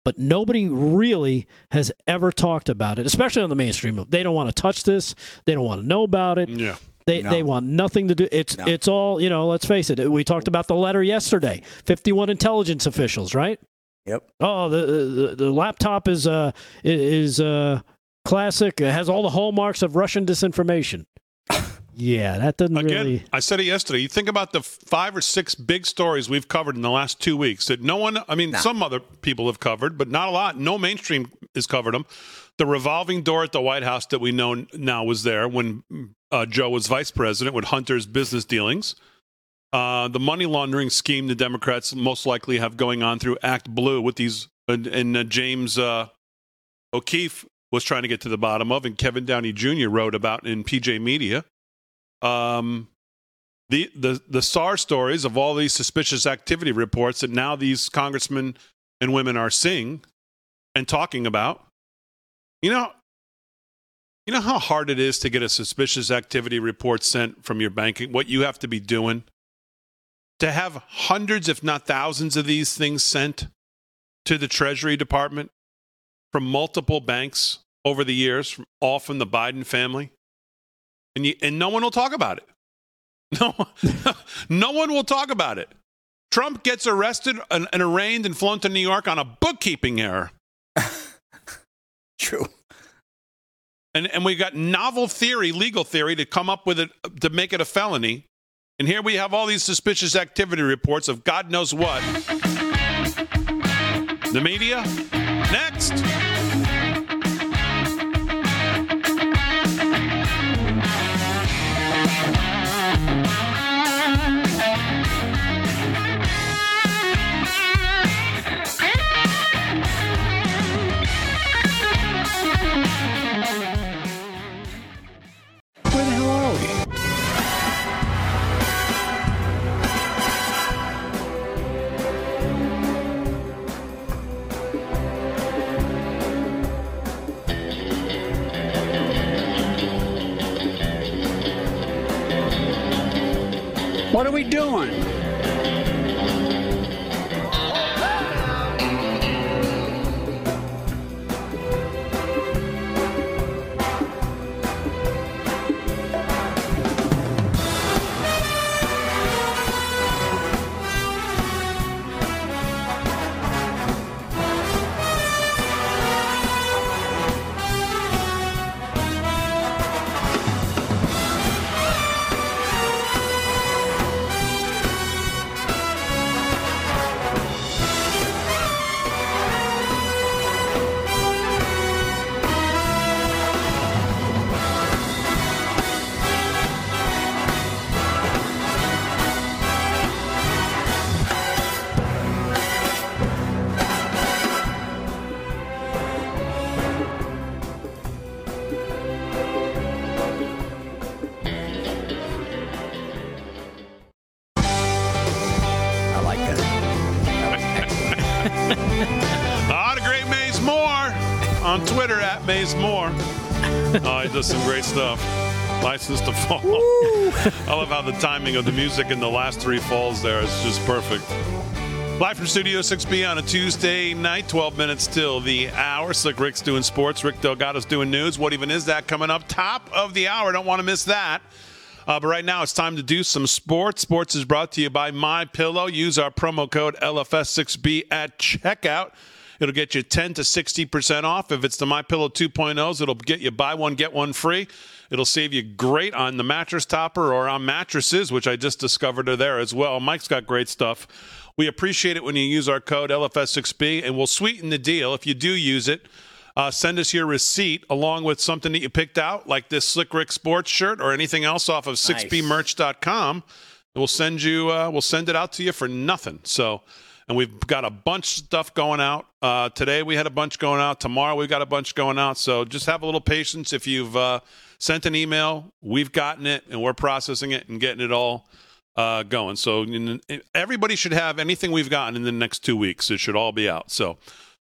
But nobody really has ever talked about it, especially on the mainstream. They don't want to touch this. They don't want to know about it. Yeah. They no. they want nothing to do. It's no. it's all, you know, let's face it. We talked about the letter yesterday. fifty-one intelligence officials, right? Yep. Oh, the the, the laptop is uh is uh classic. It has all the hallmarks of Russian disinformation. Yeah, that doesn't Again, really... I said it yesterday. You think about the five or six big stories we've covered in the last two weeks that no one, I mean, nah. some other people have covered, but not a lot. No mainstream has covered them. The revolving door at the White House that we know now was there when uh, Joe was vice president with Hunter's business dealings. Uh, the money laundering scheme the Democrats most likely have going on through Act Blue with these, and, and uh, James uh, O'Keefe was trying to get to the bottom of, and Kevin Downey Junior wrote about in P J Media. Um, the, the, the S A R stories of all these suspicious activity reports that now these congressmen and women are seeing and talking about. You know, you know how hard it is to get a suspicious activity report sent from your banking, what you have to be doing to have hundreds, if not thousands of these things sent to the Treasury Department from multiple banks over the years, from, all from the Biden family. And, you, and no one will talk about it. No, no one will talk about it. Trump gets arrested and, and arraigned and flown to New York on a bookkeeping error. True. And and we got novel theory, legal theory, to come up with it to make it a felony. And here we have all these suspicious activity reports of God knows what. The media. Next. What are we doing? More. Oh, he does some great stuff. License to Fall. I love how the timing of the music in the last three falls there is just perfect. Live from Studio six B on a Tuesday night, twelve minutes till the hour. Slick Rick's doing sports. Rick Delgado's doing news. What even is that? Coming up top of the hour. Don't want to miss that. Uh, but right now, it's time to do some sports. Sports is brought to you by MyPillow. Use our promo code L F S six B at checkout. It'll get you ten to sixty percent off. If it's the MyPillow two point ohs, it'll get you buy one, get one free. It'll save you great on the mattress topper or on mattresses, which I just discovered are there as well. Mike's got great stuff. We appreciate it when you use our code L F S six B, and we'll sweeten the deal if you do use it. Uh, send us your receipt along with something that you picked out, like this Slick Rick sports shirt or anything else off of six B merch dot com. Nice. We'll send you. Uh, we'll send it out to you for nothing. So, and we've got a bunch of stuff going out uh, today. We had a bunch going out. Tomorrow we've got a bunch going out. So just have a little patience. If you've uh, sent an email, we've gotten it and we're processing it and getting it all uh, going. So everybody should have anything we've gotten in the next two weeks. It should all be out. So.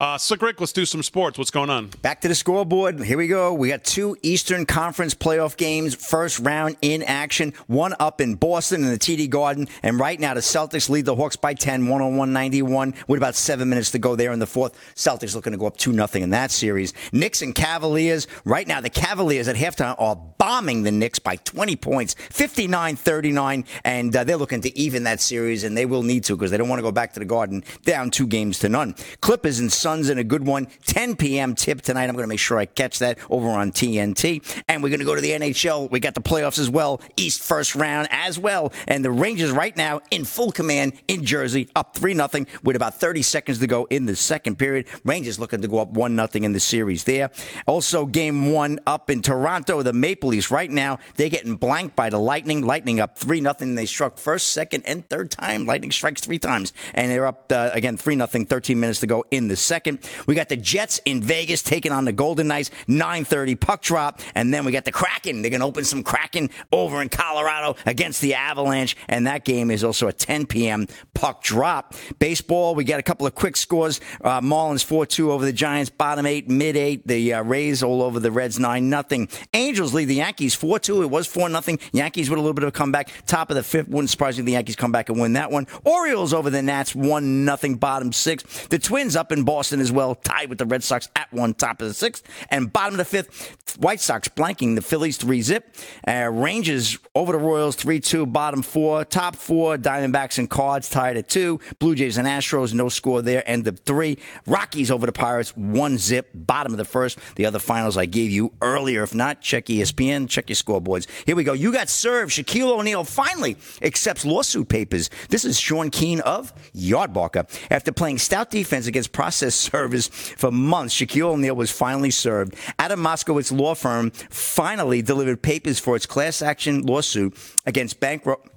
Uh, Slick Rick, let's do some sports. What's going on? Back to the scoreboard. Here we go. We got two Eastern Conference playoff games, first round in action, one up in Boston in the T D Garden. And right now, the Celtics lead the Hawks by ten, one oh one ninety-one, with about seven minutes to go there in the fourth. Celtics looking to go up two nothing in that series. Knicks and Cavaliers. Right now, the Cavaliers at halftime are bombing the Knicks by twenty points, fifty-nine thirty-nine. And uh, they're looking to even that series, and they will need to because they don't want to go back to the Garden down two games to none. Clippers and Suns in a good one, ten p.m. tip tonight. I'm going to make sure I catch that over on T N T. And we're going to go to the N H L. We got the playoffs as well, East first round as well. And the Rangers right now in full command in Jersey, up three nothing with about thirty seconds to go in the second period. Rangers looking to go up one nothing in the series there. Also, game one up in Toronto, the Maple Leafs right now, they're getting blanked by the Lightning. Lightning up three nothing. They struck first, second, and third time. Lightning strikes three times. And they're up, uh, again, three nothing, thirteen minutes to go in the second. Second, we got the Jets in Vegas taking on the Golden Knights, nine thirty puck drop. And then we got the Kraken. They're going to open some Kraken over in Colorado against the Avalanche. And that game is also at ten p.m. puck drop. Baseball, we got a couple of quick scores. Uh, Marlins four two over the Giants, bottom eight, mid eight. The uh, Rays all over the Reds, nine nothing. Angels lead the Yankees four two. It was four nothing. Yankees with a little bit of a comeback. Top of the fifth. Wouldn't surprise you if the Yankees come back and win that one. Orioles over the Nats, one nothing, bottom six. The Twins up in Boston as well, tied with the Red Sox at one, top of the sixth. And bottom of the fifth, White Sox blanking the Phillies three zip. Uh, Rangers over the Royals three two, bottom four. Top four, Diamondbacks and Cards tied at two. Blue Jays and Astros, no score there, end of three. Rockies over the Pirates, one zip, bottom of the first. The other finals I gave you earlier. If not, check E S P N, check your scoreboards. Here we go. You got served. Shaquille O'Neal finally accepts lawsuit papers. This is Sean Keane of Yardbarker. After playing stout defense against process service for months, Shaquille O'Neal was finally served. Adam Moskowitz's law firm finally delivered papers for its class action lawsuit against bankrupt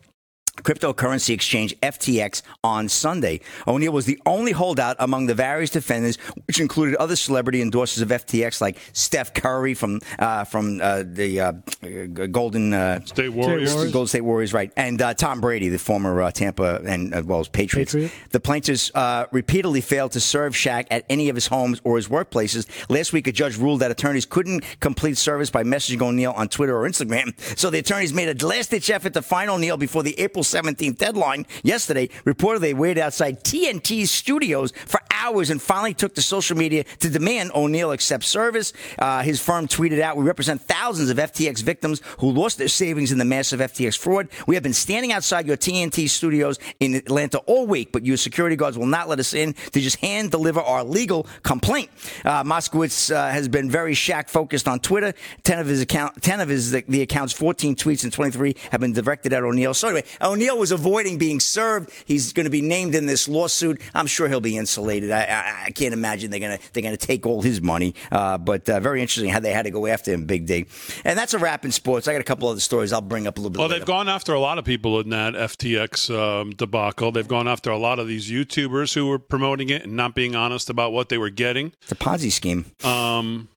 cryptocurrency exchange F T X on Sunday. O'Neal was the only holdout among the various defendants, which included other celebrity endorsers of F T X like Steph Curry from uh, from uh, the uh, Golden uh, State Warriors, Golden State Warriors, right? And uh, Tom Brady, the former uh, Tampa and as well as Patriots. Patriot. The plaintiffs uh, repeatedly failed to serve Shaq at any of his homes or his workplaces. Last week, a judge ruled that attorneys couldn't complete service by messaging O'Neal on Twitter or Instagram. So the attorneys made a last-ditch effort to find O'Neal before the April seventeenth deadline yesterday. Reportedly, they waited outside T N T's studios for hours and finally took to social media to demand O'Neal accept service. Uh, his firm tweeted out, "We represent thousands of F T X victims who lost their savings in the massive F T X fraud. We have been standing outside your T N T studios in Atlanta all week, but your security guards will not let us in to just hand deliver our legal complaint." Uh, Moskowitz uh, has been very Shaq-focused on Twitter. Ten of his account, ten of his the, the account's fourteen tweets and twenty-three have been directed at O'Neal. So anyway, O'Neal was avoiding being served. He's going to be named in this lawsuit. I'm sure he'll be insulated. I, I, I can't imagine they're going to they're going to take all his money. Uh, but uh, very interesting how they had to go after him, Big D. And that's a wrap in sports. I got a couple other stories I'll bring up a little bit. Well, later. They've gone after a lot of people in that F T X um, debacle. They've gone after a lot of these YouTubers who were promoting it and not being honest about what they were getting. It's a Ponzi scheme. Um,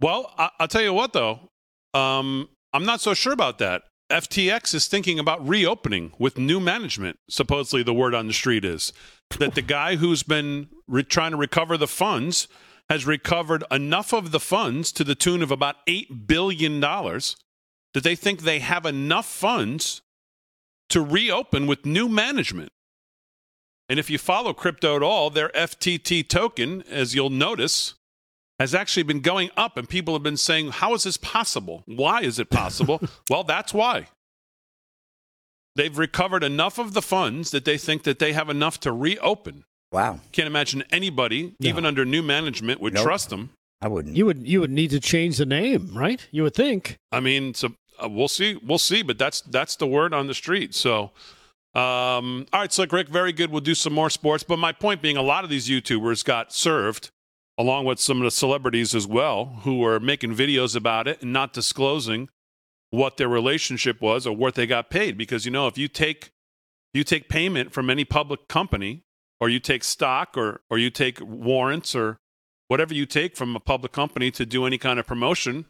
well, I, I'll tell you what though, um, I'm not so sure about that. F T X is thinking about reopening with new management, supposedly the word on the street is. That the guy who's been re- trying to recover the funds has recovered enough of the funds to the tune of about eight billion dollars that they think they have enough funds to reopen with new management. And if you follow crypto at all, their F T T token, as you'll notice, has actually been going up. And people have been saying, how is this possible? Why is it possible? Well, that's why. They've recovered enough of the funds that they think that they have enough to reopen. Wow. Can't imagine anybody, no. even under new management, would nope. trust them. I wouldn't. You would you would need to change the name, right? You would think. I mean, so, uh, we'll see. We'll see. But that's that's the word on the street. So, um, all right, Slick Rick, very good. We'll do some more sports. But my point being, a lot of these YouTubers got served, along with some of the celebrities as well, who were making videos about it and not disclosing what their relationship was or what they got paid. Because, you know, if you take you take payment from any public company, or you take stock, or or you take warrants, or whatever you take from a public company to do any kind of promotion,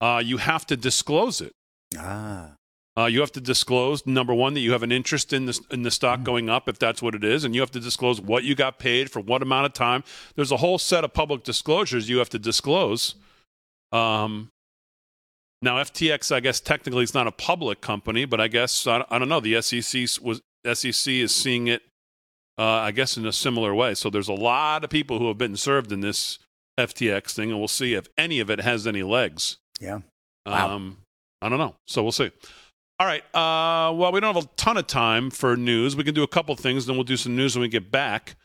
uh, you have to disclose it. Ah. Uh, you have to disclose, number one, that you have an interest in the, in the stock going up, if that's what it is, and you have to disclose what you got paid for what amount of time. There's a whole set of public disclosures you have to disclose. Um, now, F T X, I guess, technically it's not a public company, but I guess, I, I don't know, the S E C was S E C is seeing it, Uh, I guess, in a similar way. So there's a lot of people who have been served in this F T X thing, and we'll see if any of it has any legs. Yeah. Wow. Um, I don't know. So we'll see. All right. Uh, well, we don't have a ton of time for news. We can do a couple things, then we'll do some news when we get back.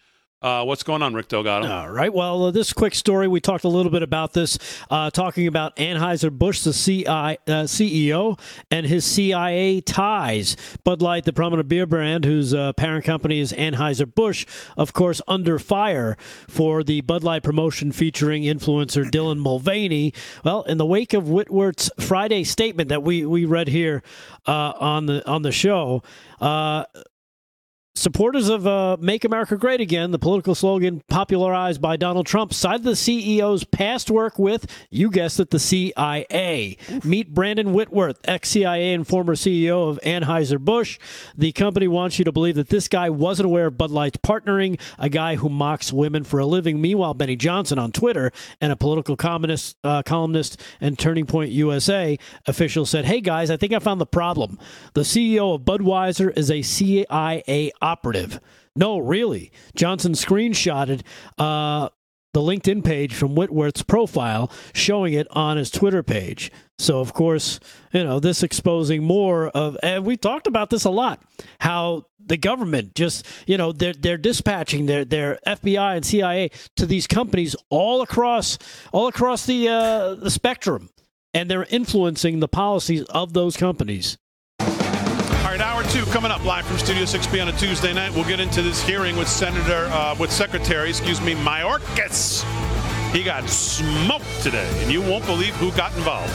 Uh, what's going on, Rick Delgado? All right. Well, uh, this quick story, we talked a little bit about this, uh, talking about Anheuser-Busch, the C I, uh, C E O, and his C I A ties. Bud Light, the prominent beer brand whose uh, parent company is Anheuser-Busch, of course, under fire for the Bud Light promotion featuring influencer Dylan Mulvaney. Well, in the wake of Whitworth's Friday statement that we, we read here uh, on the on the show, uh supporters of uh, Make America Great Again, the political slogan popularized by Donald Trump, sided the C E O's past work with, you guessed it, the C I A. Oof. Meet Brandon Whitworth, ex-C I A and former C E O of Anheuser-Busch. The company wants you to believe that this guy wasn't aware of Bud Light's partnering, a guy who mocks women for a living. Meanwhile, Benny Johnson on Twitter and a political communist, uh, columnist and Turning Point U S A official said, hey, guys, I think I found the problem. The C E O of Budweiser is a C I A operative. No, really. Johnson screenshotted uh, the LinkedIn page from Whitworth's profile, showing it on his Twitter page. So, of course, you know, this exposing more of, and we talked about this a lot, how the government just, you know, they're, they're dispatching their, their F B I and C I A to these companies all across, all across the, uh, the spectrum, and they're influencing the policies of those companies. Hour two coming up live from Studio six B on a Tuesday night. We'll get into this hearing with Senator, uh, with Secretary, excuse me, Mayorkas. He got smoked today, and you won't believe who got involved.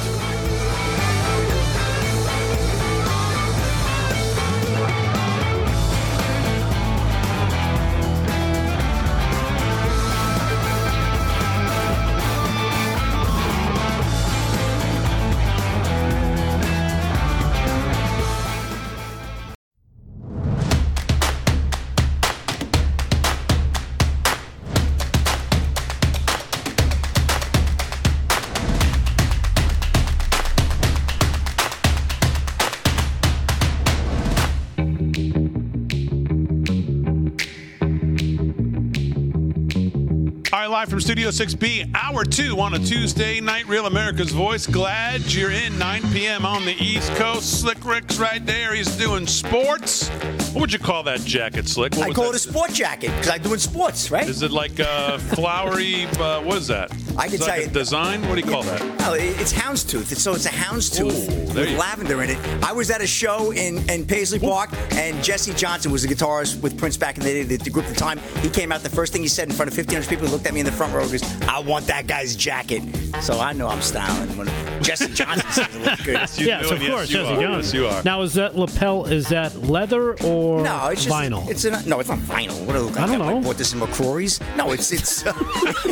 Live from Studio six B, hour two on a Tuesday night, Real America's Voice. Glad you're in. nine p.m. on the East Coast. Slick Rick's right there. He's doing sports. What would you call that jacket, Slick? What I call that? It a sport jacket because I'm doing sports, right? Is it like a flowery, uh, what is that? I can is tell like you. A design? What do you call that? Oh, it's houndstooth. It's, so it's a houndstooth Ooh, with lavender in it. I was at a show in, in Paisley Ooh. Park, and Jesse Johnson was the guitarist with Prince back in the day, the, the group at the time. He came out. The first thing he said in front of fifteen hundred people who looked at me in the front row goes, I want that guy's jacket. So I know I'm styling. When Jesse Johnson says it looks good. Yes, yes, doing, of course. Yes, you Jesse Johnson. Yes, you are. Now, is that lapel, is that leather or no, it's just, vinyl? It's an, no, it's not vinyl. What do I look like? I don't know. I bought this in McCrory's. No, it's, it's, uh,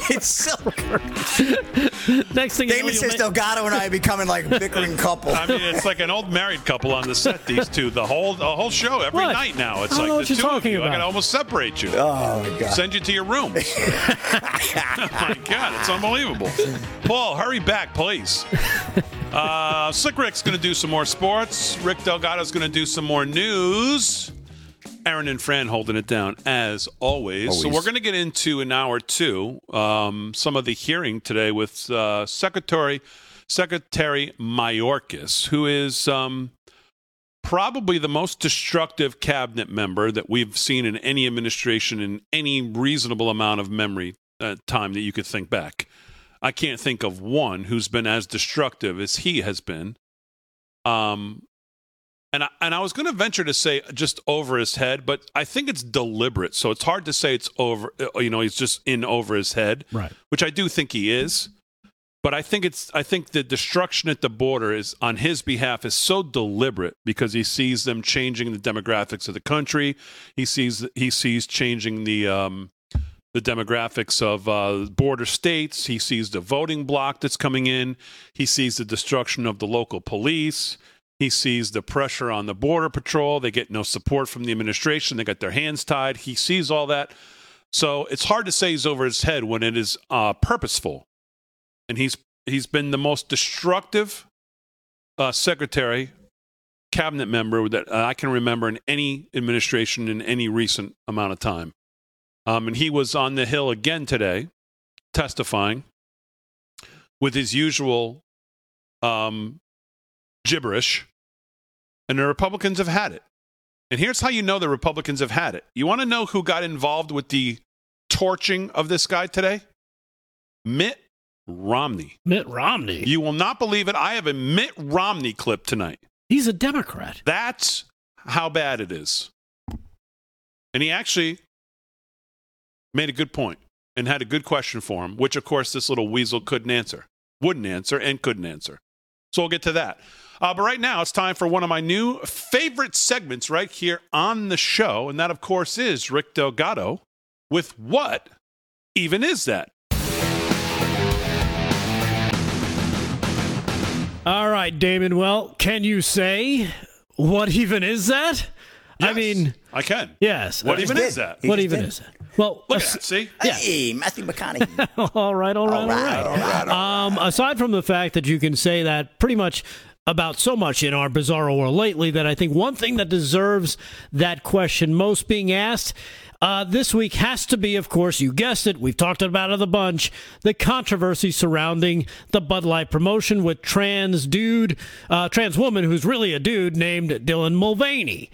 it's silk. Next thing David you know, says make- Delgado and I are becoming like a bickering couple. I mean, it's like an old married couple on the set. These two, the whole the whole show every what? night now. It's I don't like know the what you're two talking of you. About. I can almost separate you. Oh my God! Send you to your room. My God, it's unbelievable. Paul, hurry back, please. Uh, Slick Rick's going to do some more sports. Rick Delgado's going to do some more news. Aaron and Fran holding it down, as always. always. So we're going to get into, in hour two, um, some of the hearing today with uh, Secretary Secretary Mayorkas, who is um, probably the most destructive cabinet member that we've seen in any administration in any reasonable amount of memory uh, time that you could think back. I can't think of one who's been as destructive as he has been. Um, and I, and I was going to venture to say just over his head, but I think it's deliberate. So it's hard to say it's over, you know, he's just in over his head, right? Which I do think he is. But I think it's I think the destruction at the border is on his behalf is so deliberate because he sees them changing the demographics of the country. He sees he sees changing the um, the demographics of uh, border states. He sees the voting bloc that's coming in. He sees the destruction of the local police. He sees the pressure on the border patrol. They get no support from the administration. They got their hands tied. He sees all that. So it's hard to say he's over his head when it is uh, purposeful. And he's he's been the most destructive uh, secretary, cabinet member that I can remember in any administration in any recent amount of time. Um, and he was on the Hill again today, testifying with his usual um, gibberish. And the Republicans have had it. And here's how you know the Republicans have had it. You want to know who got involved with the torching of this guy today? Mitt Romney. Mitt Romney. You will not believe it. I have a Mitt Romney clip tonight. He's a Democrat. That's how bad it is. And he actually made a good point and had a good question for him, which, of course, this little weasel couldn't answer, wouldn't answer, and couldn't answer. So we'll get to that. Uh, but right now, it's time for one of my new favorite segments right here on the show. And that, of course, is Rick Delgado with What Even Is That? All right, Damon. Well, can you say what even is that? Yes, I mean, I can. Yes. What even did. is that? He what even did. is that? Well, look at that, see? Yeah. Hey, Matthew McConaughey. all right, all right, all right, all right. All right, all right. Um, aside from the fact that you can say that pretty much about so much in our bizarro world lately, that I think one thing that deserves that question most being asked Uh, this week has to be, of course, you guessed it, we've talked about it a bunch, the controversy surrounding the Bud Light promotion with trans dude, uh, trans woman who's really a dude named Dylan Mulvaney.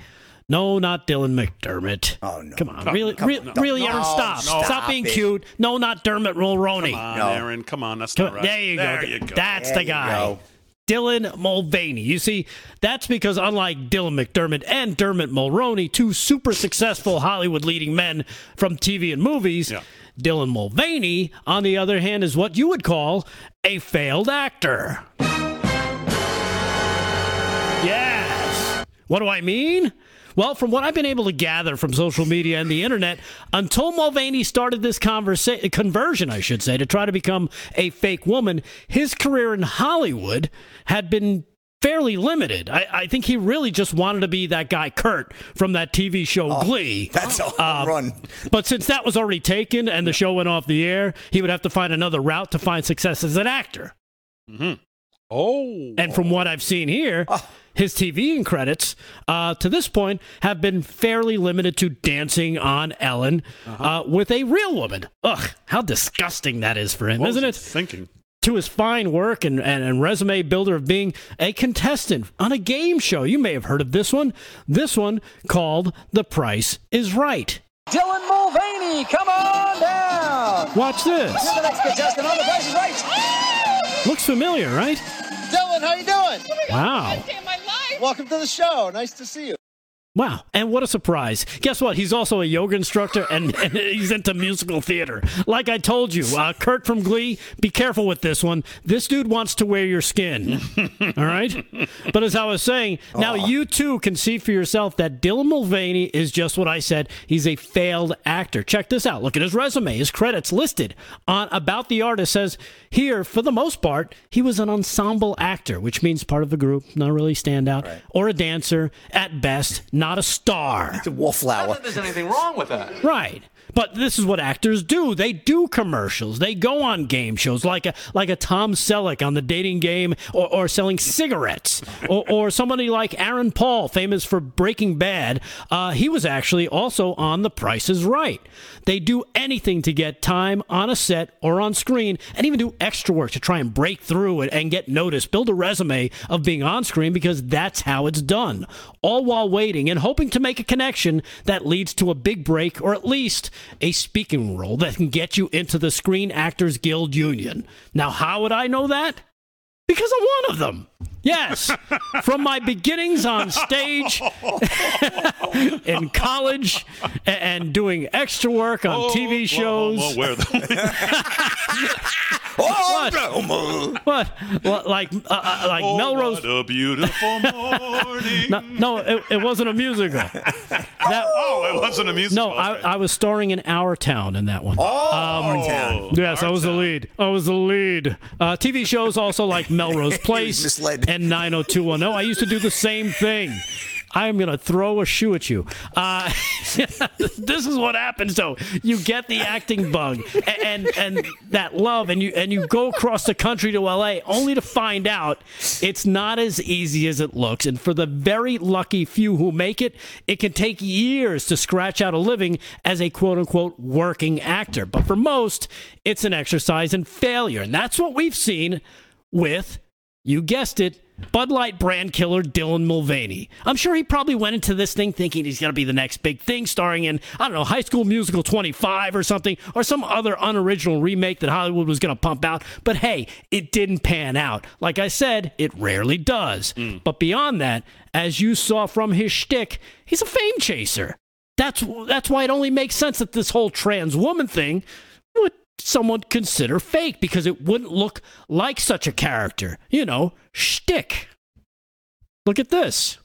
No, not Dylan McDermott. Oh, no. Come on. No, really, come re- on, no, really no, Aaron, stop. No, stop, stop being it. cute. No, not Dermot Mulroney. Come on, no. Aaron. Come on. That's not right. There you go. There you go. That's there the guy. Go. Dylan Mulvaney. You see, that's because unlike Dylan McDermott and Dermot Mulroney, two super successful Hollywood-leading men from T V and movies, yeah. Dylan Mulvaney, on the other hand, is what you would call a failed actor. Yes. What do I mean? Well, from what I've been able to gather from social media and the internet, until Mulvaney started this conversa- conversion, I should say, to try to become a fake woman, his career in Hollywood had been fairly limited. I, I think he really just wanted to be that guy, Kurt, from that T V show oh, Glee. That's a um, run. But since that was already taken and the show went off the air, he would have to find another route to find success as an actor. Mm-hmm. Oh. And from what I've seen here, oh. his T V and credits uh, to this point have been fairly limited to Dancing on Ellen uh-huh. uh, with a real woman. Ugh, how disgusting that is for him, what isn't was it? Thinking. To his fine work and, and, and resume builder of being a contestant on a game show. You may have heard of this one. This one called The Price Is Right. Dylan Mulvaney, come on down. Watch this. You're the next contestant on The Price Is Right. Looks familiar, right? Dylan, how you doing? Wow. Welcome to the show. Nice to see you. Wow. And what a surprise. Guess what? He's also a yoga instructor, and, and he's into musical theater. Like I told you, uh, Kurt from Glee, be careful with this one. This dude wants to wear your skin. All right? But as I was saying, now Aww. you too can see for yourself that Dylan Mulvaney is just what I said. He's a failed actor. Check this out. Look at his resume. His credits listed on About the Artist says here, for the most part, he was an ensemble actor, which means part of the group, not really standout, right. or a dancer, at best, not Not a star. It's a wallflower. I don't think there's anything wrong with that. Right. But this is what actors do. They do commercials. They go on game shows like a like a Tom Selleck on The Dating Game, or, or selling cigarettes, or, or somebody like Aaron Paul, famous for Breaking Bad. Uh, he was actually also on The Price Is Right. They do anything to get time on a set or on screen, and even do extra work to try and break through it and get noticed, build a resume of being on screen, because that's how it's done, all while waiting and hoping to make a connection that leads to a big break, or at least a speaking role that can get you into the Screen Actors Guild Union. Now, how would I know that? Because I'm one of them. Yes. From my beginnings on stage in college and doing extra work on oh, T V shows. Well, well, where the- Oh, what? what? Like, uh, uh, like oh, Melrose. What a beautiful morning. no, no it, it wasn't a musical. That, oh, it wasn't a musical. No, I, I was starring in Our Town in that one. Oh, um, Town. Yes, Our I was Town. the lead. I was the lead. Uh, T V shows also like Melrose Place and nine oh two one oh. I used to do the same thing. I'm going to throw a shoe at you. Uh, this is what happens, though. You get the acting bug and, and and that love, and you and you go across the country to L A only to find out it's not as easy as it looks. And for the very lucky few who make it, it can take years to scratch out a living as a quote-unquote working actor. But for most, it's an exercise in failure. And that's what we've seen with, you guessed it, Bud Light brand killer Dylan Mulvaney. I'm sure he probably went into this thing thinking he's going to be the next big thing, starring in, I don't know, High School Musical twenty-five or something, or some other unoriginal remake that Hollywood was going to pump out. But hey, it didn't pan out. Like I said, it rarely does. Mm. But beyond that, as you saw from his shtick, he's a fame chaser. That's, that's why it only makes sense that this whole trans woman thing would someone consider fake, because it wouldn't look like such a character, you know, shtick. Look at this.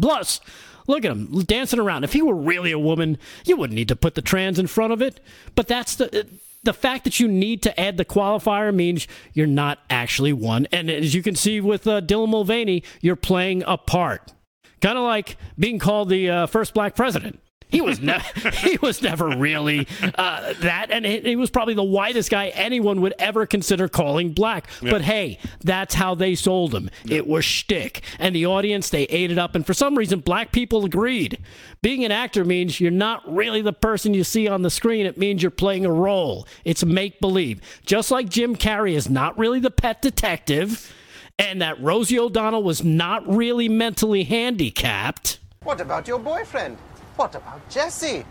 Plus, look at him dancing around. If he were really a woman, you wouldn't need to put the trans in front of it. But that's the the fact that you need to add the qualifier means you're not actually one. And as you can see with uh, Dylan Mulvaney, you're playing a part, kind of like being called the uh, first black president. He was never he was never really uh, that, and he was probably the whitest guy anyone would ever consider calling black. Yep. But hey, that's how they sold him. Yep. It was shtick, and the audience, they ate it up. And for some reason, black people agreed. Being an actor means you're not really the person you see on the screen. It means you're playing a role. It's make believe. Just like Jim Carrey is not really the pet detective, and that Rosie O'Donnell was not really mentally handicapped. What about your boyfriend? What about Jesse?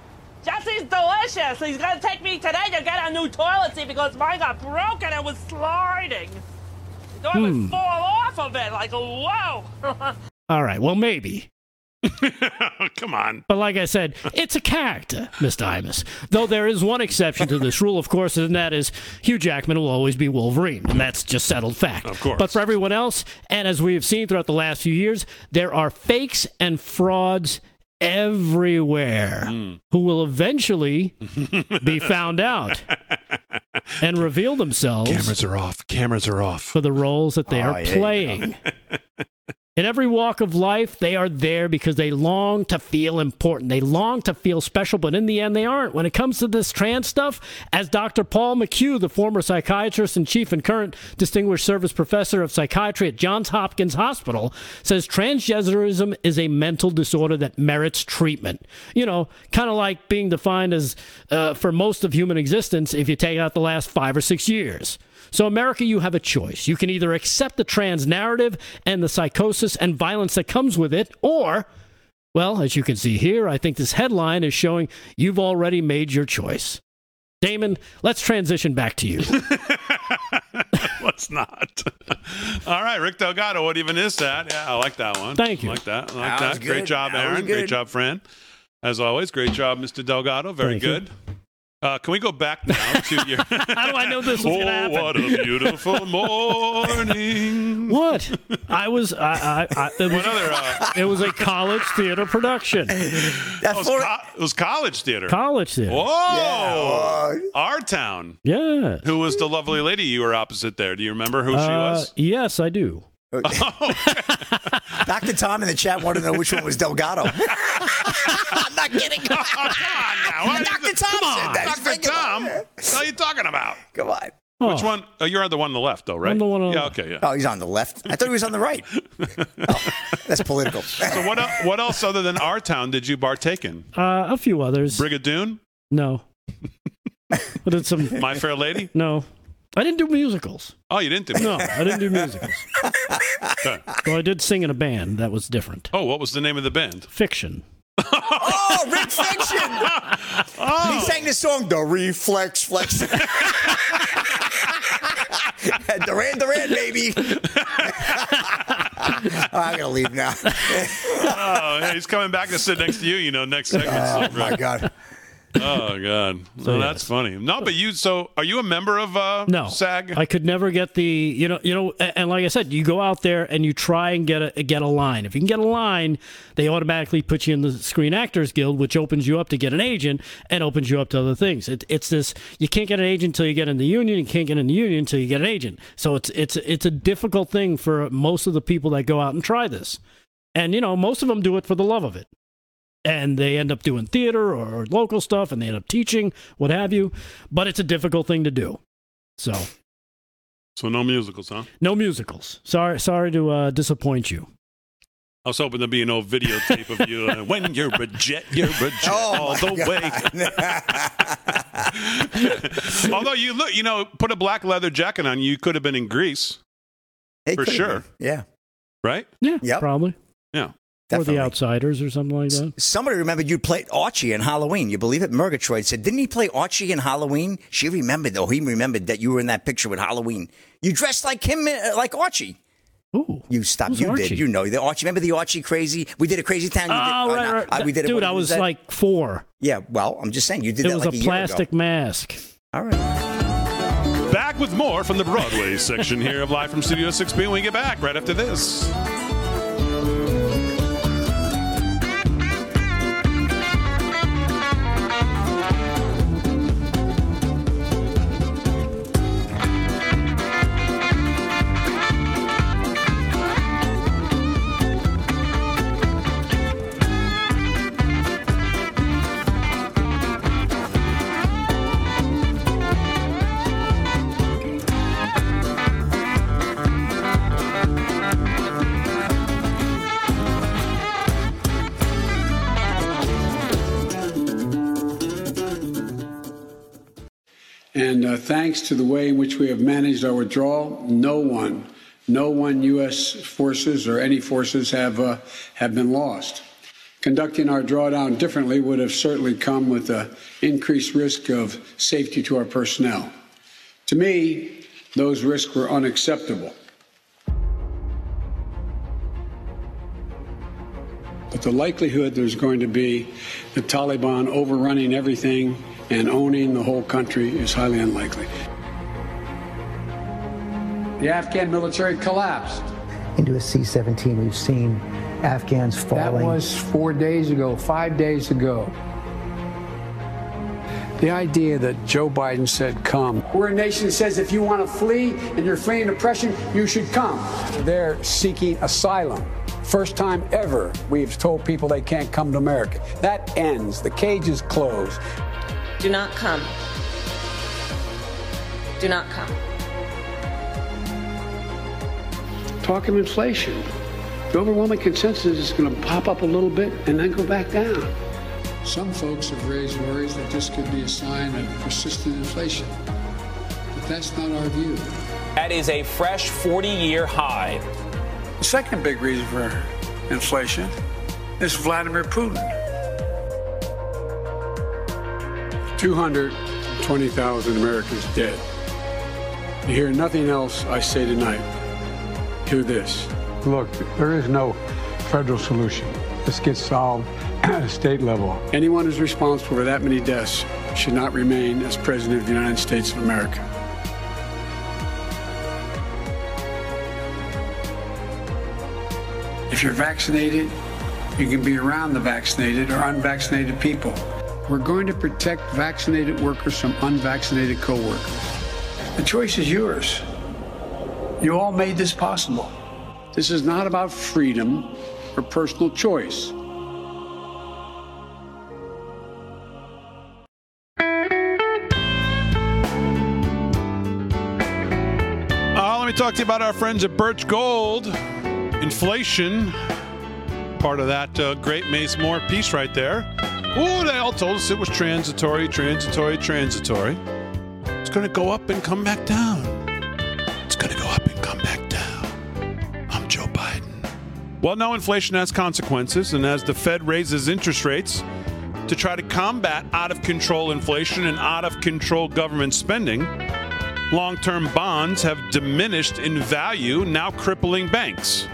Jesse's delicious. He's going to take me today to get a new toilet seat because mine got broken and was sliding. So I hmm. would fall off of it like, whoa. All right, well, maybe. Come on. But like I said, it's a character, Mister Imus. Though there is one exception to this rule, of course, and that is Hugh Jackman will always be Wolverine, and that's just settled fact. Of course. But for everyone else, and as we have seen throughout the last few years, there are fakes and frauds everywhere, mm. who will eventually be found out and reveal themselves. Cameras are off. Cameras are off. For the roles that they oh, are playing. In every walk of life, they are there because they long to feel important. They long to feel special, but in the end, they aren't. When it comes to this trans stuff, as Doctor Paul McHugh, the former psychiatrist in chief and current distinguished service professor of psychiatry at Johns Hopkins Hospital, says transgenderism is a mental disorder that merits treatment. You know, kind of like being defined as, uh, for most of human existence, if you take out the last five or six years. So, America, you have a choice. You can either accept the trans narrative and the psychosis and violence that comes with it, or, well, as you can see here, I think this headline is showing you've already made your choice. Damon, let's transition back to you. Let's not. All right, Rick Delgado, what even is that? Yeah, I like that one. Thank you. I like that. I like that. that. Great job, that Aaron. Great job, friend. As always, great job, Mister Delgado. Very Thank good. You. Uh, can we go back now to your... How do I know this was going to happen? Oh, what a beautiful morning. What? I was... I, I, I, it, was Another, uh... it was a college theater production. That's oh, it, was for... co- it was college theater. College theater. Whoa! Yeah. Our Town. Yeah. Who was the lovely lady you were opposite there? Do you remember who uh, she was? Yes, I do. Okay. Doctor Tom in the chat wanted to know which one was Delgado. I'm not kidding. Oh, come on now. Doctor Tom said that. Doctor Tom? What the hell are you talking about? Come on. Oh. Which one? Oh, you're on the one on the left, though, right? I'm the one on yeah, okay, yeah. Oh, he's on the left? I thought he was on the right. Oh, that's political. So what, el- what else other than our town did you partake in? Uh, a few others. Brigadoon? No. I did some... My Fair Lady? No. I didn't do musicals. Oh, you didn't do musicals? No, I didn't do musicals. Okay. Well, I did sing in a band. That was different. Oh, what was the name of the band? Fiction. Oh, Rick Fiction! Oh. He sang the song, The Reflex Flex. Duran Duran, baby. Oh, I'm going to leave now. Oh, he's coming back to sit next to you, you know, next second. Oh, so, my God. Oh, God. So, no, that's yes. funny. No, but you, so are you a member of uh, no, SAG? I could never get the, you know, you know, and like I said, you go out there and you try and get a get a line. If you can get a line, they automatically put you in the Screen Actors Guild, which opens you up to get an agent and opens you up to other things. It, it's this, you can't get an agent until you get in the union. You can't get in the union until you get an agent. So it's it's it's a difficult thing for most of the people that go out and try this. And, you know, most of them do it for the love of it. And they end up doing theater or local stuff, and they end up teaching, what have you. But it's a difficult thing to do. So, so no musicals, huh? No musicals. Sorry, sorry to uh, disappoint you. I was hoping there'd be an old videotape of you uh, when you're a jet, you're a jet oh all the God. Way. Although you look, you know, put a black leather jacket on, you could have been in Greece it for sure. Been. Yeah. Right. Yeah. Yep. Probably. Yeah. Definitely. Or The Outsiders or something like that. Somebody remembered you played Archie in Halloween. You believe it? Murgatroyd said, didn't he play Archie in Halloween? She remembered, though. He remembered that you were in that picture with Halloween. You dressed like him, like Archie. Ooh. You stopped. You Archie? Did. You know. The Archie. Remember the Archie crazy? We did a crazy town. You oh, did, right, right. I, we did it. Dude, I was, was like four. Yeah, well, I'm just saying. You did it that like a year ago. It was a plastic mask. All right. Back with more from the Broadway section here of Live from Studio six B when we get back right after this. And uh, thanks to the way in which we have managed our withdrawal, no one, no one U S forces or any forces have uh, have been lost. Conducting our drawdown differently would have certainly come with an increased risk of safety to our personnel. To me, those risks were unacceptable. But the likelihood there's going to be the Taliban overrunning everything and owning the whole country is highly unlikely. The Afghan military collapsed. Into a C seventeen, we've seen Afghans falling. That was four days ago, five days ago. The idea that Joe Biden said, come. We're a nation that says if you want to flee and you're fleeing oppression, you should come. They're seeking asylum. First time ever we've told people they can't come to America. That ends. The cage is closed. Do not come. Do not come. Talk of inflation. The overwhelming consensus is going to pop up a little bit and then go back down. Some folks have raised worries that this could be a sign of persistent inflation. But that's not our view. That is a fresh forty-year high. The second big reason for inflation is Vladimir Putin. two hundred twenty thousand Americans dead. You hear nothing else I say tonight. Hear this. Look, there is no federal solution. This gets solved at a state level. Anyone who's responsible for that many deaths should not remain as president of the United States of America. If you're vaccinated, you can be around the vaccinated or unvaccinated people. We're going to protect vaccinated workers from unvaccinated co-workers. The choice is yours. You all made this possible. This is not about freedom. or personal choice. Uh, let me talk to you about our friends at Birch Gold. Inflation, part of that uh, great Mace Moore piece right there. Ooh, they all told us it was transitory, transitory, transitory. It's going to go up and come back down. It's going to go up and come back down. I'm Joe Biden. Well, no, inflation has consequences, and as the Fed raises interest rates to try to combat out-of-control inflation and out-of-control government spending, long-term bonds have diminished in value, now crippling banks.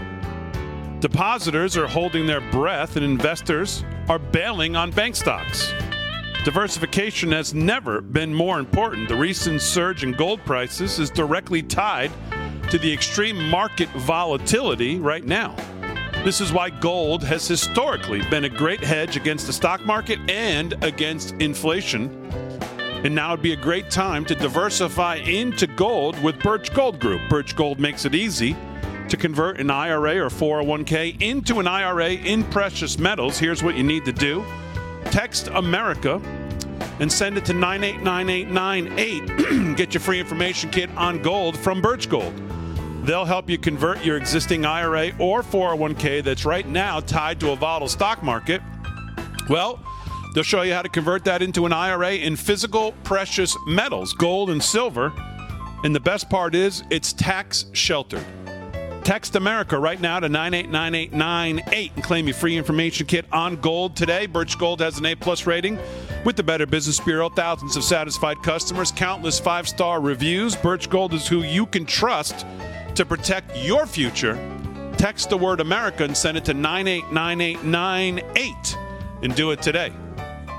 Depositors are holding their breath, and investors are bailing on bank stocks. Diversification has never been more important. The recent surge in gold prices is directly tied to the extreme market volatility right now. This is why gold has historically been a great hedge against the stock market and against inflation. And now would be a great time to diversify into gold with Birch Gold Group. Birch Gold makes it easy to convert an I R A or four oh one k into an I R A in precious metals. Here's what you need to do. Text America and send it to nine eight nine eight nine eight. Get your free information kit on gold from Birch Gold. They'll help you convert your existing I R A or four oh one k that's right now tied to a volatile stock market. Well, they'll show you how to convert that into an I R A in physical precious metals, gold and silver. And the best part is it's tax sheltered. Text America right now to nine eight nine eight nine eight and claim your free information kit on gold today. Birch Gold has an A plus rating with the Better Business Bureau, thousands of satisfied customers, countless five-star reviews. Birch Gold is who you can trust to protect your future. Text the word America and send it to nine eight nine eight nine eight and do it today. All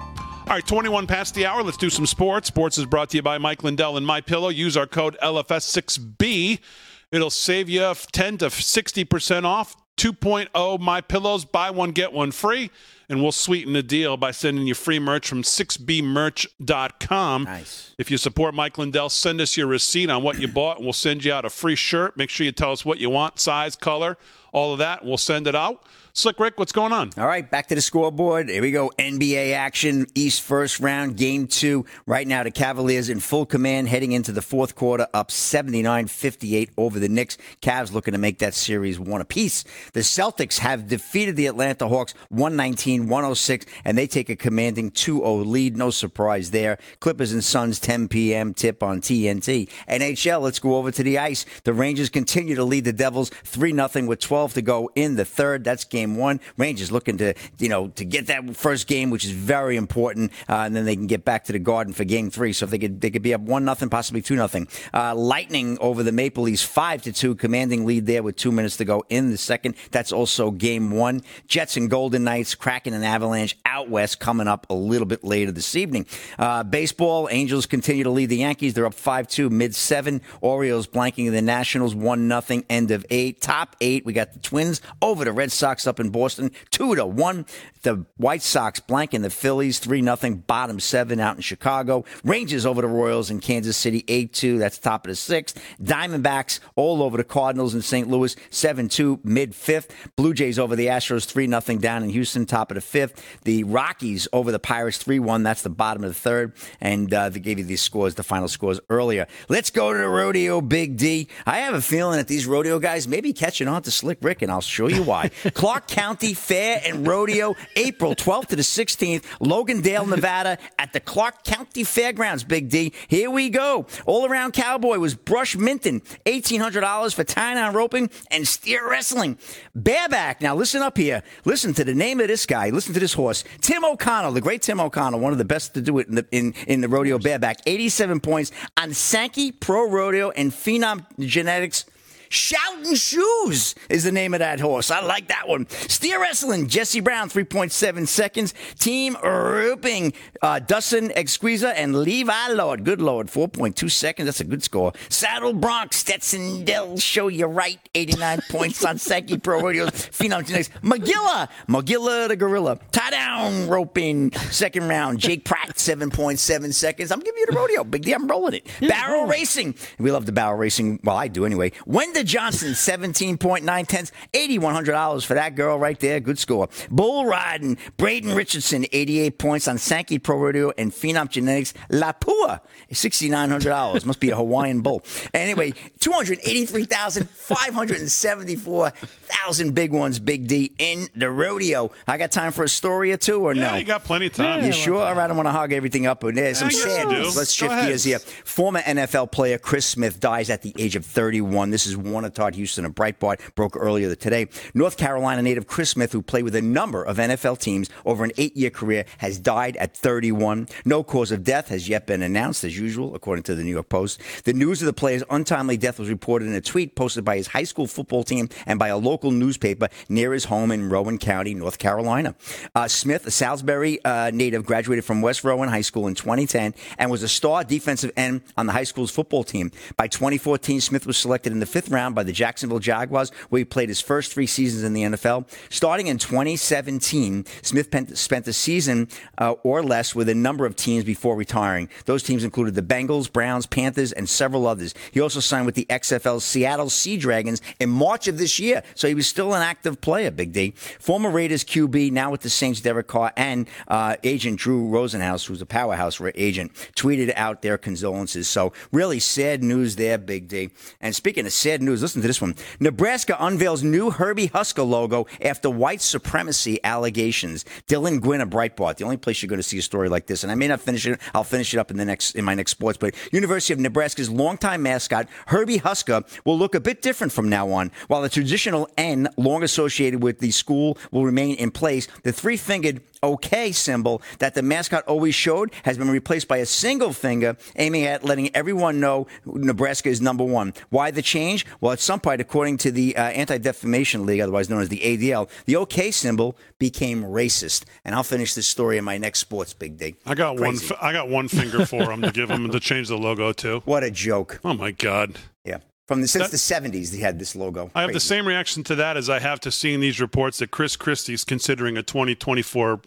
right, twenty-one past the hour. Let's do some sports. Sports is brought to you by Mike Lindell and MyPillow. Use our code L F S six B. It'll save you ten to sixty percent off. two point oh MyPillows, buy one, get one free. And we'll sweeten the deal by sending you free merch from six b merch dot com. Nice. If you support Mike Lindell, send us your receipt on what you bought, and we'll send you out a free shirt. Make sure you tell us what you want, size, color, all of that. We'll send it out. Slick Rick, what's going on? All right, back to the scoreboard. Here we go. N B A action, East first round, game two. Right now, the Cavaliers in full command heading into the fourth quarter, up seventy-nine fifty-eight over the Knicks. Cavs looking to make that series one apiece. The Celtics have defeated the Atlanta Hawks one nineteen one oh six, and they take a commanding two oh lead. No surprise there. Clippers and Suns, ten p.m. tip on T N T. N H L, let's go over to the ice. The Rangers continue to lead the Devils three nothing with twelve to go in the third. That's game one. Rangers looking to, you know, to get that first game, which is very important, uh, and then they can get back to the Garden for game three. So if they could, they could be up one nothing, possibly two nothing. Uh, Lightning over the Maple Leafs, five to two, commanding lead there with two minutes to go in the second. That's also game one. Jets and Golden Knights, Kraken and Avalanche out west coming up a little bit later this evening. Uh, baseball, Angels continue to lead the Yankees. They're up five two, mid seven. Orioles blanking the Nationals, one nothing, end of eight. Top eight, we got the Twins over the Red Sox up in Boston, two to one. The White Sox blanking the Phillies, three nothing, bottom seven out in Chicago. Rangers over the Royals in Kansas City, eight two, that's top of the sixth. Diamondbacks all over the Cardinals in Saint Louis, seven two, mid-fifth. Blue Jays over the Astros, three nothing down in Houston, top of the fifth. The Rockies over the Pirates, three one, that's the bottom of the third. And uh, they gave you these scores, the final scores earlier. Let's go to the rodeo, Big D. I have a feeling that these rodeo guys may be catching on to Slick Rick, and I'll show you why. Clark County Fair and Rodeo, April twelfth to the sixteenth, Logandale, Nevada, at the Clark County Fairgrounds, Big D. Here we go. All-around cowboy was Brush Minton, eighteen hundred dollars for tie-down roping and steer wrestling. Bareback. Now, listen up here. Listen to the name of this guy. Listen to this horse. Tim O'Connell, the great Tim O'Connell, one of the best to do it in the, in, in the rodeo bareback. eighty-seven points on Sankey Pro Rodeo and Phenom Genetics. Shoutin' Shoes is the name of that horse. I like that one. Steer wrestling, Jesse Brown, three point seven seconds. Team roping, uh, Dustin Exquiza and Levi Lord. Good Lord, four point two seconds. That's a good score. Saddle Bronx, Stetson Dell, show you right, eighty-nine points on Sankey Pro Rodeo's Phenom Genetics. Magilla, Magilla the Gorilla. Tie down roping, second round. Jake Pratt, seven point seven seconds. I'm giving you the rodeo, Big D. I'm rolling it. Barrel racing. We love the barrel racing. Well, I do anyway. Wendy Hunter Johnson, seventeen point nine tenths, eighty-one hundred dollars for that girl right there. Good score. Bull riding, Braden Richardson, eighty-eight points on Sankey Pro Rodeo and Phenom Genetics. Lapua, sixty-nine hundred dollars. Must be a Hawaiian bull. Anyway, two hundred eighty-three thousand, five hundred seventy-four thousand big ones, Big D, in the rodeo. I got time for a story or two, or yeah, no? Yeah, you got plenty of time. Yeah, you sure? All right, I don't want to hog everything up. But there's some sad news. Let's shift gears here. Former N F L player Chris Smith dies at the age of thirty-one. This is one of Todd Houston of Breitbart, broke earlier today. North Carolina native Chris Smith, who played with a number of N F L teams over an eight-year career, has died at thirty-one. No cause of death has yet been announced, as usual, according to the New York Post. The news of the player's untimely death was reported in a tweet posted by his high school football team and by a local newspaper near his home in Rowan County, North Carolina. Uh, Smith, a Salisbury uh, native, graduated from West Rowan High School in twenty ten and was a star defensive end on the high school's football team. By twenty fourteen, Smith was selected in the fifth round by the Jacksonville Jaguars, where he played his first three seasons in the N F L. Starting in twenty seventeen, Smith spent a season uh, or less with a number of teams before retiring. Those teams included the Bengals, Browns, Panthers, and several others. He also signed with the X F L Seattle Sea Dragons in March of this year, so he was still an active player, Big D. Former Raiders Q B, now with the Saints, Derek Carr, and uh, agent Drew Rosenhaus, who's a powerhouse agent, tweeted out their condolences. So really sad news there, Big D. And speaking of sad news, listen to this one. Nebraska unveils new Herbie Husker logo after white supremacy allegations. Dylan Gwynn of Breitbart, the only place you're going to see a story like this, and I may not finish it. I'll finish it up in the next in my next sports, but University of Nebraska's longtime mascot, Herbie Husker, will look a bit different from now on. While the traditional N, long associated with the school, will remain in place, the three-fingered OK symbol that the mascot always showed has been replaced by a single finger, aiming at letting everyone know Nebraska is number one. Why the change? Well, at some point, according to the uh, Anti-Defamation League, otherwise known as the A D L, the OK symbol became racist. And I'll finish this story in my next sports, Big Dig. I got Crazy. one. F- I got one finger for him to give him to change the logo to. What a joke! Oh my God! Yeah. From the, since that, the seventies, they had this logo. I have Crazy. the same reaction to that as I have to seeing these reports that Chris Christie's considering a twenty twenty-four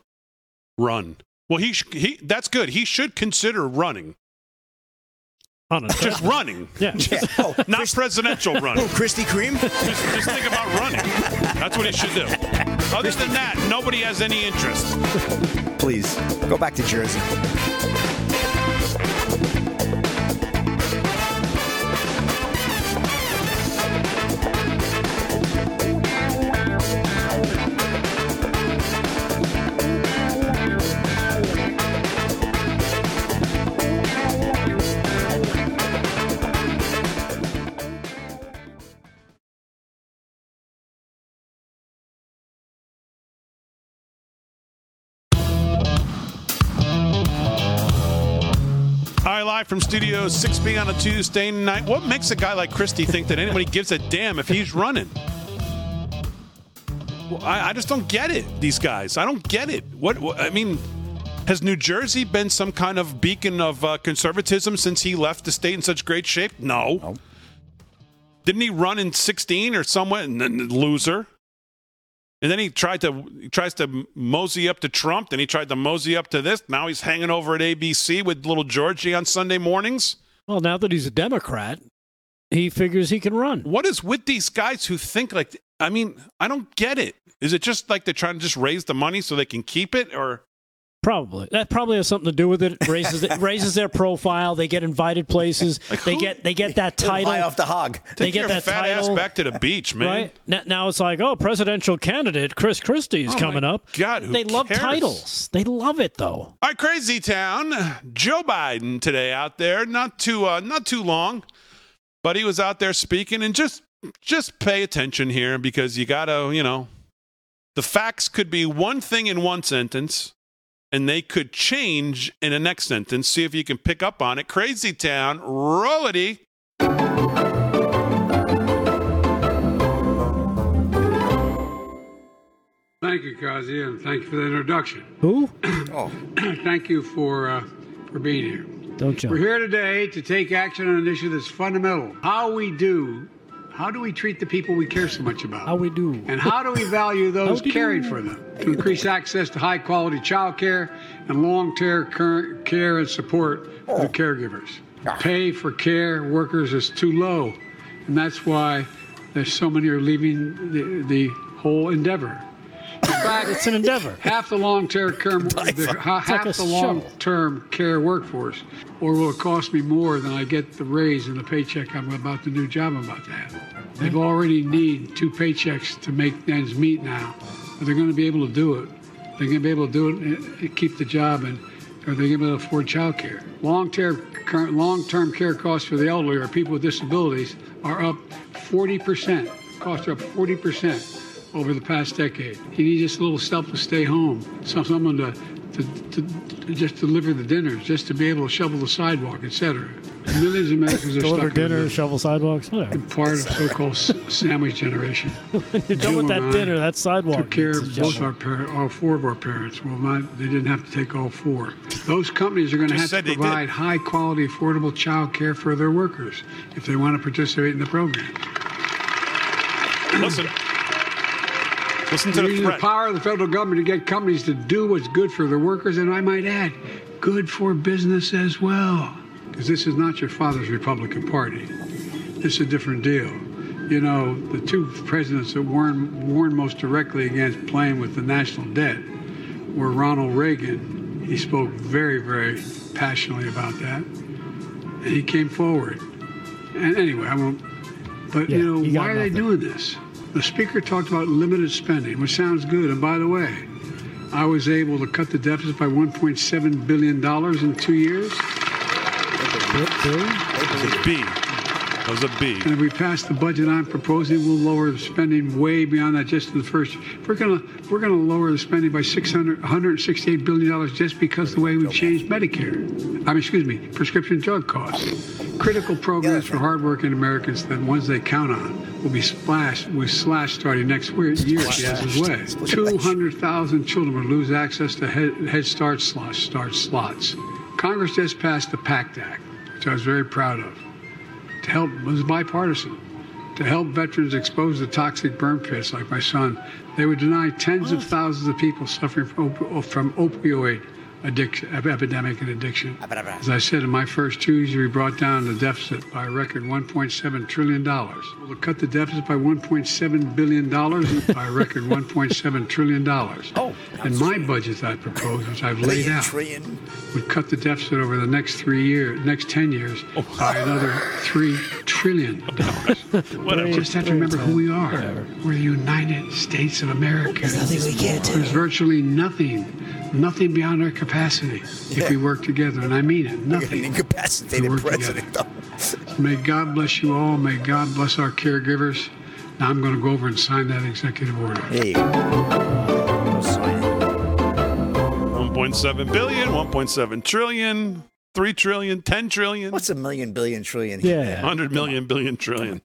run. Well, he sh- he that's good. He should consider running. On a just running. Yeah. yeah. Oh, Not Chris- presidential running. Oh, Krispy Kreme? Just, just think about running. That's what he should do. Other than that, nobody has any interest. Please, go back to Jersey. Live from Studio six B on a Tuesday night. What makes a guy like Christie think that anybody gives a damn if he's running? Well, I, I just don't get it, these guys. I don't get it. What, what I mean, has New Jersey been some kind of beacon of uh, conservatism since he left the state in such great shape? No. no. Didn't he run in sixteen or somewhere? Loser. And then he tried to he tries to mosey up to Trump. Then he tried to mosey up to this. Now he's hanging over at A B C with little Georgie on Sunday mornings. Well, now that he's a Democrat, he figures he can run. What is with these guys who think like, I mean, I don't get it. Is it just like they're trying to just raise the money so they can keep it? Or probably. That probably has something to do with it. It raises, it raises their profile. They get invited places. Like they who, get they get that title. Fly off the hog. They Take get your that fat title. ass back to the beach, man. Right? Now, now it's like, oh, presidential candidate Chris Christie is oh coming up. God, who They cares? love titles. They love it, though. All right, Crazy Town. Joe Biden today out there. Not too uh, not too long, but he was out there speaking. And just just pay attention here because you got to, you know, the facts could be one thing in one sentence. And they could change in the next sentence. See if you can pick up on it. Crazy Town, rollity. Thank you, Kazi, and thank you for the introduction. Who? oh, Thank you for uh, for being here. Don't jump. We're here today to take action on an issue that's fundamental. How we do, how do we treat the people we care so much about? How we do. And how do we value those caring for them? To increase access to high-quality child care and long-term care and support for caregivers. Pay for care workers is too low, and that's why that so many are leaving the, the whole endeavor. In fact, it's an endeavor. Half the long-term the, half like the long-term care workforce, or will it cost me more than I get the raise and the paycheck I'm about the new job I'm about to have? They've already need two paychecks to make ends meet now. Are they going to be able to do it? They're going to be able to do it and keep the job, and are they going to be able to afford child care? Long-term current long-term care costs for the elderly or people with disabilities are up forty percent. Costs are up forty percent. Over the past decade. You need just a little help to stay home, some, someone to, to, to just deliver the dinners, just to be able to shovel the sidewalk, et cetera. Millions of Americans are deliver stuck dinner, in the, shovel sidewalks, whatever. And part of so-called sandwich generation. You're done with that dinner, that sidewalk. Took care of both our parents, all four of our parents. Well, my, they didn't have to take all four. Those companies are going to have to provide high-quality, affordable child care for their workers if they want to participate in the program. Listen. Listen to the threat. The power of the federal government to get companies to do what's good for their workers, and I might add, good for business as well. Because this is not your father's Republican Party. This is a different deal. You know, the two presidents that warned, warned most directly against playing with the national debt were Ronald Reagan. He spoke very, very passionately about that. And he came forward. And anyway, I won't. But, yeah, you know, why are they doing this? The speaker talked about limited spending, which sounds good. And by the way, I was able to cut the deficit by one point seven billion dollars in two years. That was a B. That was a B. And if we pass the budget I'm proposing, we'll lower the spending way beyond that. Just in the first, we're gonna we're gonna lower the spending by six hundred, one hundred sixty-eight billion dollars just because the way we've changed Medicare. I mean, excuse me, prescription drug costs. Critical programs for hardworking Americans, the ones they count on, will be splashed, will slashed starting next year if he has his way. two hundred thousand children will lose access to Head, head Start slots, start slots. Congress just passed the PACT Act, which I was very proud of, to help, it was bipartisan, to help veterans exposed to toxic burn pits like my son. They would deny tens of thousands of people suffering from, op- from opioid addiction, epidemic and addiction. As I said in my first Tuesday, we brought down the deficit by a record one point seven trillion dollars. We'll cut the deficit by one point seven billion dollars by a record one point seven trillion dollars. Oh, and my budget I propose, which I've laid out, trillion. would cut the deficit over the next three years, next ten years, oh. by another three trillion dollars. We just have to remember who we are. Whatever. We're the United States of America. There's nothing we can't do. There's virtually nothing, nothing beyond our capacity yeah. if we work together, and I mean it. Nothing. An incapacitated president, though. May God bless you all. May God bless our caregivers. Now I'm going to go over and sign that executive order. Hey. one point seven billion, one point seven trillion, three trillion, ten trillion. What's a million, billion, trillion? Yeah. yeah. one hundred million, billion, trillion.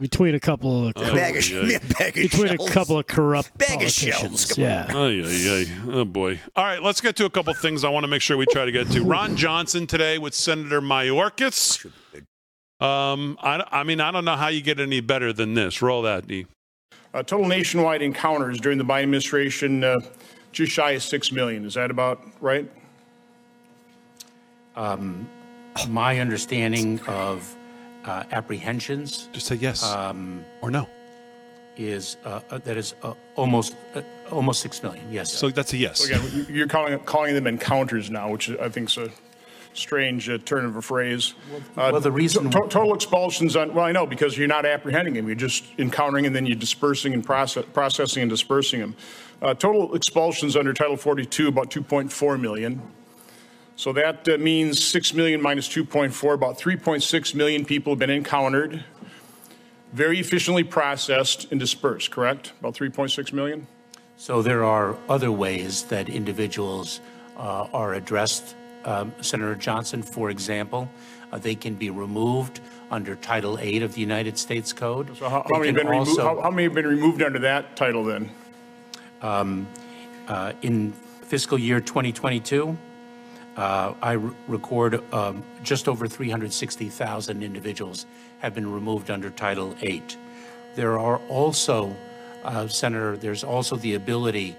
Between a couple of, oh, bag of yeah, bag of between shells. a couple of corrupt bag of shells, yeah. Ay, ay, ay. Oh boy! All right, let's get to a couple of things I want to make sure we try to get to. Ron Johnson today with Senator Mayorkas. Um, I, I mean, I don't know how you get any better than this. Roll that, D. Uh, total nationwide encounters during the Biden administration, uh, just shy of six million. Is that about right? Um, my understanding of. Uh, apprehensions. Just say yes um, or no. Is uh, uh, that is uh, almost uh, almost six million? Yes. So that's a yes. So again, you're calling calling them encounters now, which I think is a strange uh, turn of a phrase. Uh, well, the reason to- total expulsions on well, I know because you're not apprehending them; you're just encountering and then you're dispersing and process, processing and dispersing them. Uh, total expulsions under Title forty-two about two point four million. So that uh, means six million minus two point four, about three point six million people have been encountered, very efficiently processed and dispersed, correct? About three point six million? So there are other ways that individuals uh, are addressed, um, Senator Johnson, for example. Uh, they can be removed under Title eight of the United States Code. So how, how, many, have been also, remo- how, how many have been removed under that title then? Um, uh, in fiscal year twenty twenty-two? Uh, I re- record um, just over three hundred sixty thousand individuals have been removed under Title eight. There are also, uh, Senator, there's also the ability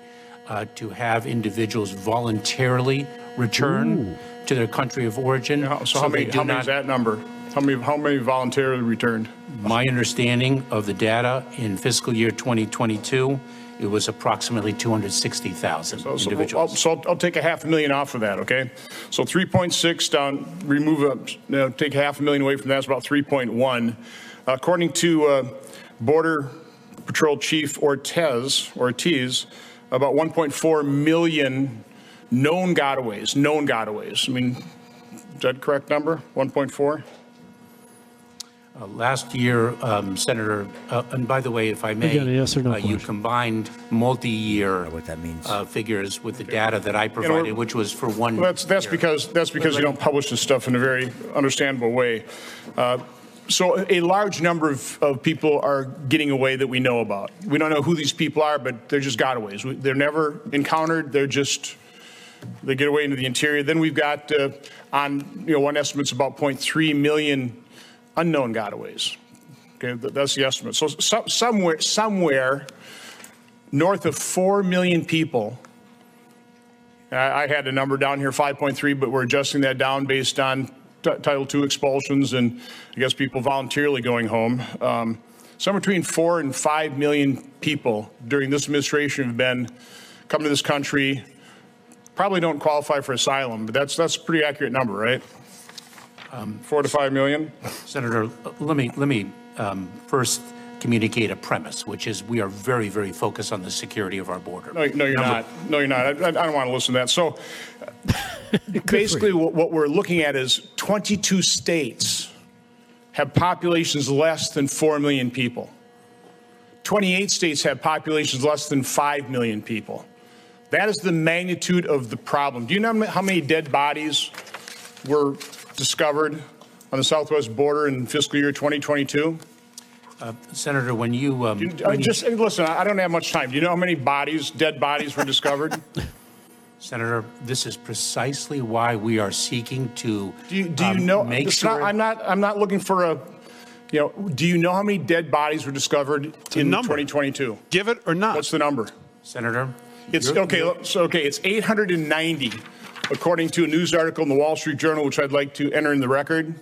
uh, to have individuals voluntarily return Ooh. to their country of origin. Yeah, so, so how many, how many not, is that number? How many, how many voluntarily returned? My understanding of the data in fiscal year twenty twenty-two, it was approximately two hundred sixty thousand so, individuals. So I'll, so I'll take a half a million off of that, okay? So three point six down, remove, a, you know, take half a million away from that, that's about three point one. According to uh, Border Patrol Chief Ortiz, Ortiz, about one point four million known gotaways, known gotaways. I mean, is that correct number, one point four? Uh, last year, um, Senator, uh, and by the way, if I may, you, yes or no uh, you combined multi-year what that means. Uh, figures with the data that I provided, you know, which was for one well, that's, that's year. Because, that's because you don't publish this stuff in a very understandable way. Uh, so a large number of, of people are getting away that we know about. We don't know who these people are, but they're just gotaways. We, they're never encountered. They're just, they get away into the interior. Then we've got uh, on, you know, one estimate's about zero point three million unknown gotaways. Okay, that's the estimate. So, so somewhere, somewhere north of four million people, I, I had a number down here, five point three, but we're adjusting that down based on t- Title two expulsions and I guess people voluntarily going home. Um, somewhere between four and five million people during this administration have been come to this country, probably don't qualify for asylum, but that's, that's a pretty accurate number, right? Um, Four to five million? Senator, let me let me um, first communicate a premise, which is we are very, very focused on the security of our border. No, no you're Number- not. No, you're not. I, I don't want to listen to that. So basically what, what we're looking at is twenty-two states have populations less than four million people. twenty-eight states have populations less than five million people. That is the magnitude of the problem. Do you know how many dead bodies were discovered on the southwest border in fiscal year twenty twenty-two? Uh, Senator, when you... Um, you when just you, listen, I don't have much time. Do you know how many bodies, dead bodies were discovered? Senator, this is precisely why we are seeking to do you, do you um, know, make sure... Not, I'm, not, I'm not looking for a... You know, do you know how many dead bodies were discovered it's in twenty twenty-two? Give it or not. What's the number? Senator? It's you're, okay, you're, so, okay, it's eight hundred ninety. According to a news article in the Wall Street Journal, which I'd like to enter in the record.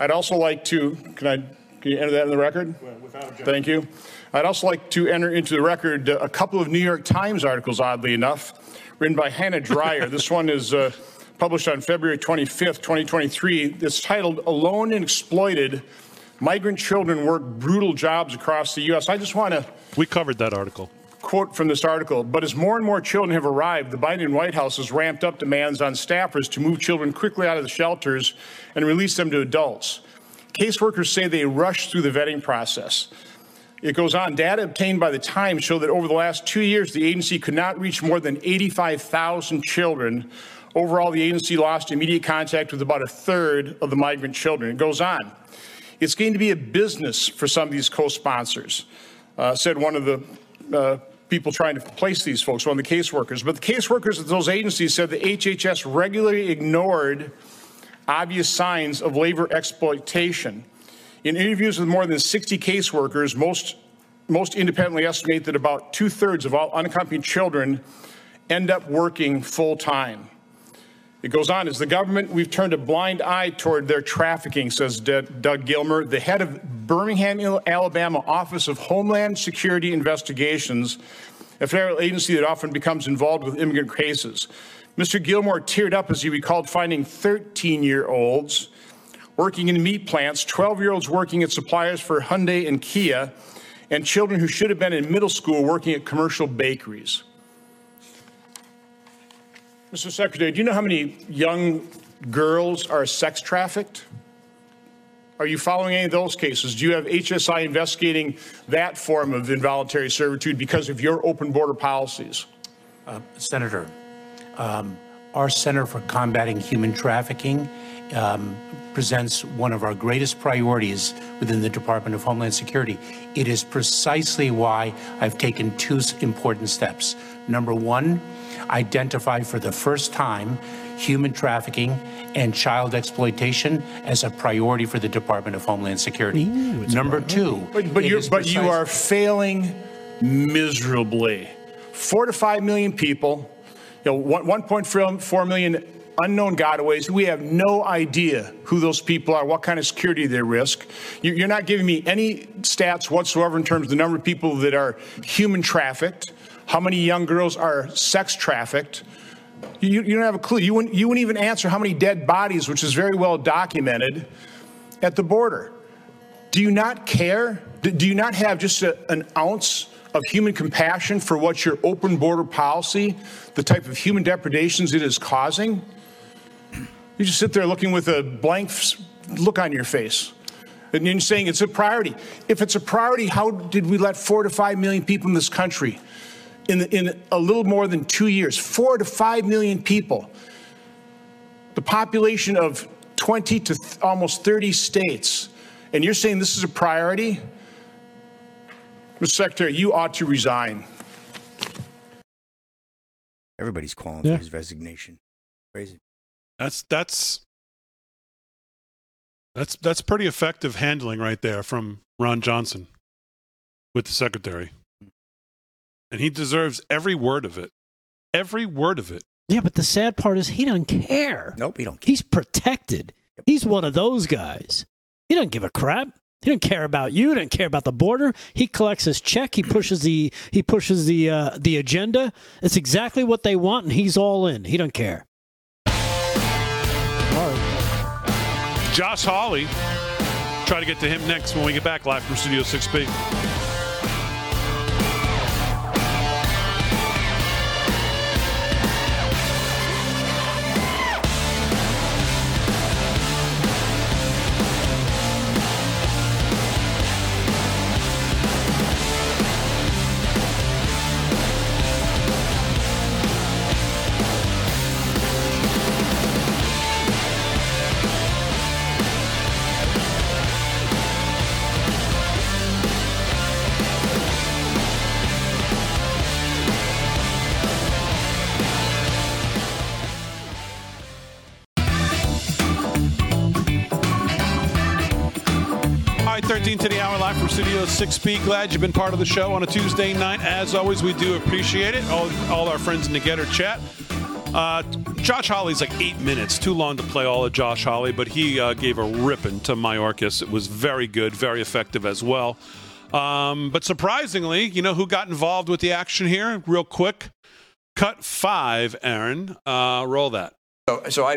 I'd also like to, can I, can you enter that in the record? Without objection. Thank you. I'd also like to enter into the record a couple of New York Times articles, oddly enough, written by Hannah Dreyer. This one is uh, published on February twenty-fifth, twenty twenty-three. It's titled, Alone and Exploited, Migrant Children Work Brutal Jobs Across the U S. I just want to. We covered that article. Quote from this article, but as more and more children have arrived, the Biden White House has ramped up demands on staffers to move children quickly out of the shelters and release them to adults. Caseworkers say they rush through the vetting process. It goes on, data obtained by the Times show that over the last two years, the agency could not reach more than eighty-five thousand children. Overall, the agency lost immediate contact with about a third of the migrant children. It goes on. It's going to be a business for some of these co-sponsors, uh, said one of the uh, people trying to place these folks, one of the caseworkers. But the caseworkers at those agencies said the H H S regularly ignored obvious signs of labor exploitation. In interviews with more than sixty caseworkers, most, most independently estimate that about two-thirds of all unaccompanied children end up working full-time. It goes on, as the government, we've turned a blind eye toward their trafficking, says D- Doug Gilmer, the head of Birmingham, Alabama Office of Homeland Security Investigations, a federal agency that often becomes involved with immigrant cases. Mister Gilmore teared up as he recalled finding thirteen-year-olds working in meat plants, twelve-year-olds working at suppliers for Hyundai and Kia, and children who should have been in middle school working at commercial bakeries. Mister Secretary, do you know how many young girls are sex trafficked? Are you following any of those cases? Do you have H S I investigating that form of involuntary servitude because of your open border policies? Uh, Senator, um, our Center for Combating Human Trafficking um, presents one of our greatest priorities within the Department of Homeland Security. It is precisely why I've taken two important steps. Number one, identify for the first time human trafficking and child exploitation as a priority for the Department of Homeland Security. Ooh, Number two, but, but, you're, but you are failing miserably. Four to five million people, you know, one point four million unknown gotaways. We have no idea who those people are, what kind of security they risk. You're not giving me any stats whatsoever in terms of the number of people that are human trafficked, how many young girls are sex trafficked. You, you don't have a clue. You wouldn't, you wouldn't even answer how many dead bodies, which is very well documented, at the border. Do you not care? Do you not have just a, an ounce of human compassion for what your open border policy, the type of human depredations it is causing? You just sit there looking with a blank look on your face. And you're saying it's a priority. If it's a priority, how did we let four to five million people in this country in, the, in a little more than two years? Four to five million people. The population of twenty to th- almost thirty states. And you're saying this is a priority? Mister Secretary, you ought to resign. Everybody's calling yeah. for his resignation. Crazy. That's that's that's that's pretty effective handling right there from Ron Johnson with the secretary, and he deserves every word of it. Every word of it. Yeah, but the sad part is he doesn't care. Nope, he don't care. He's protected. Yep. He's one of those guys. He doesn't give a crap. He didn't care about you. He didn't care about the border. He collects his check. He pushes the he pushes the uh, the agenda. It's exactly what they want, and he's all in. He doesn't care. Right. Josh Hawley. Try to get to him next when we get back live from Studio six B. To the hour live from Studio six B. Glad you've been part of the show on a Tuesday night. As always, we do appreciate it. All, all our friends in the Getter chat. Uh, Josh Hawley's like eight minutes. Too long to play all of Josh Hawley, but he uh, gave a ripping to Mayorkas. It was very good, very effective as well. Um, but surprisingly, you know who got involved with the action here? Real quick. Cut five, Aaron. Uh, roll that. So, so I,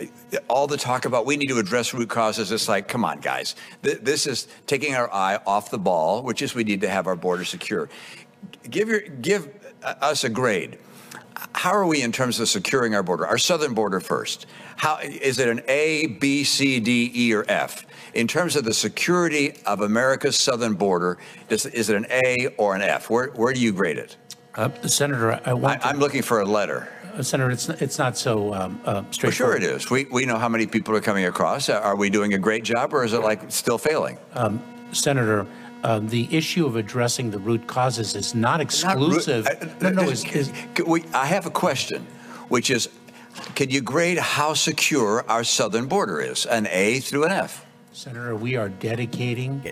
I, all the talk about we need to address root causes, it's like, come on, guys. Th- this is taking our eye off the ball, which is we need to have our border secure. Give your, give us a grade. How are we in terms of securing our border, our southern border first? How is it an A, B, C, D, E, or F? In terms of the security of America's southern border, does, is it an A or an F? Where, where do you grade it? Uh, Senator, I want I, I'm looking for a letter. Senator, it's it's not so um, uh, straightforward. Well, sure it is. We we know how many people are coming across. Are we doing a great job, or is it like still failing? Um, Senator, uh, the issue of addressing the root causes is not exclusive. Not root, I, no, no. Is, is, can we, I have a question, which is, can you grade how secure our southern border is, an A through an F? Senator, we are dedicating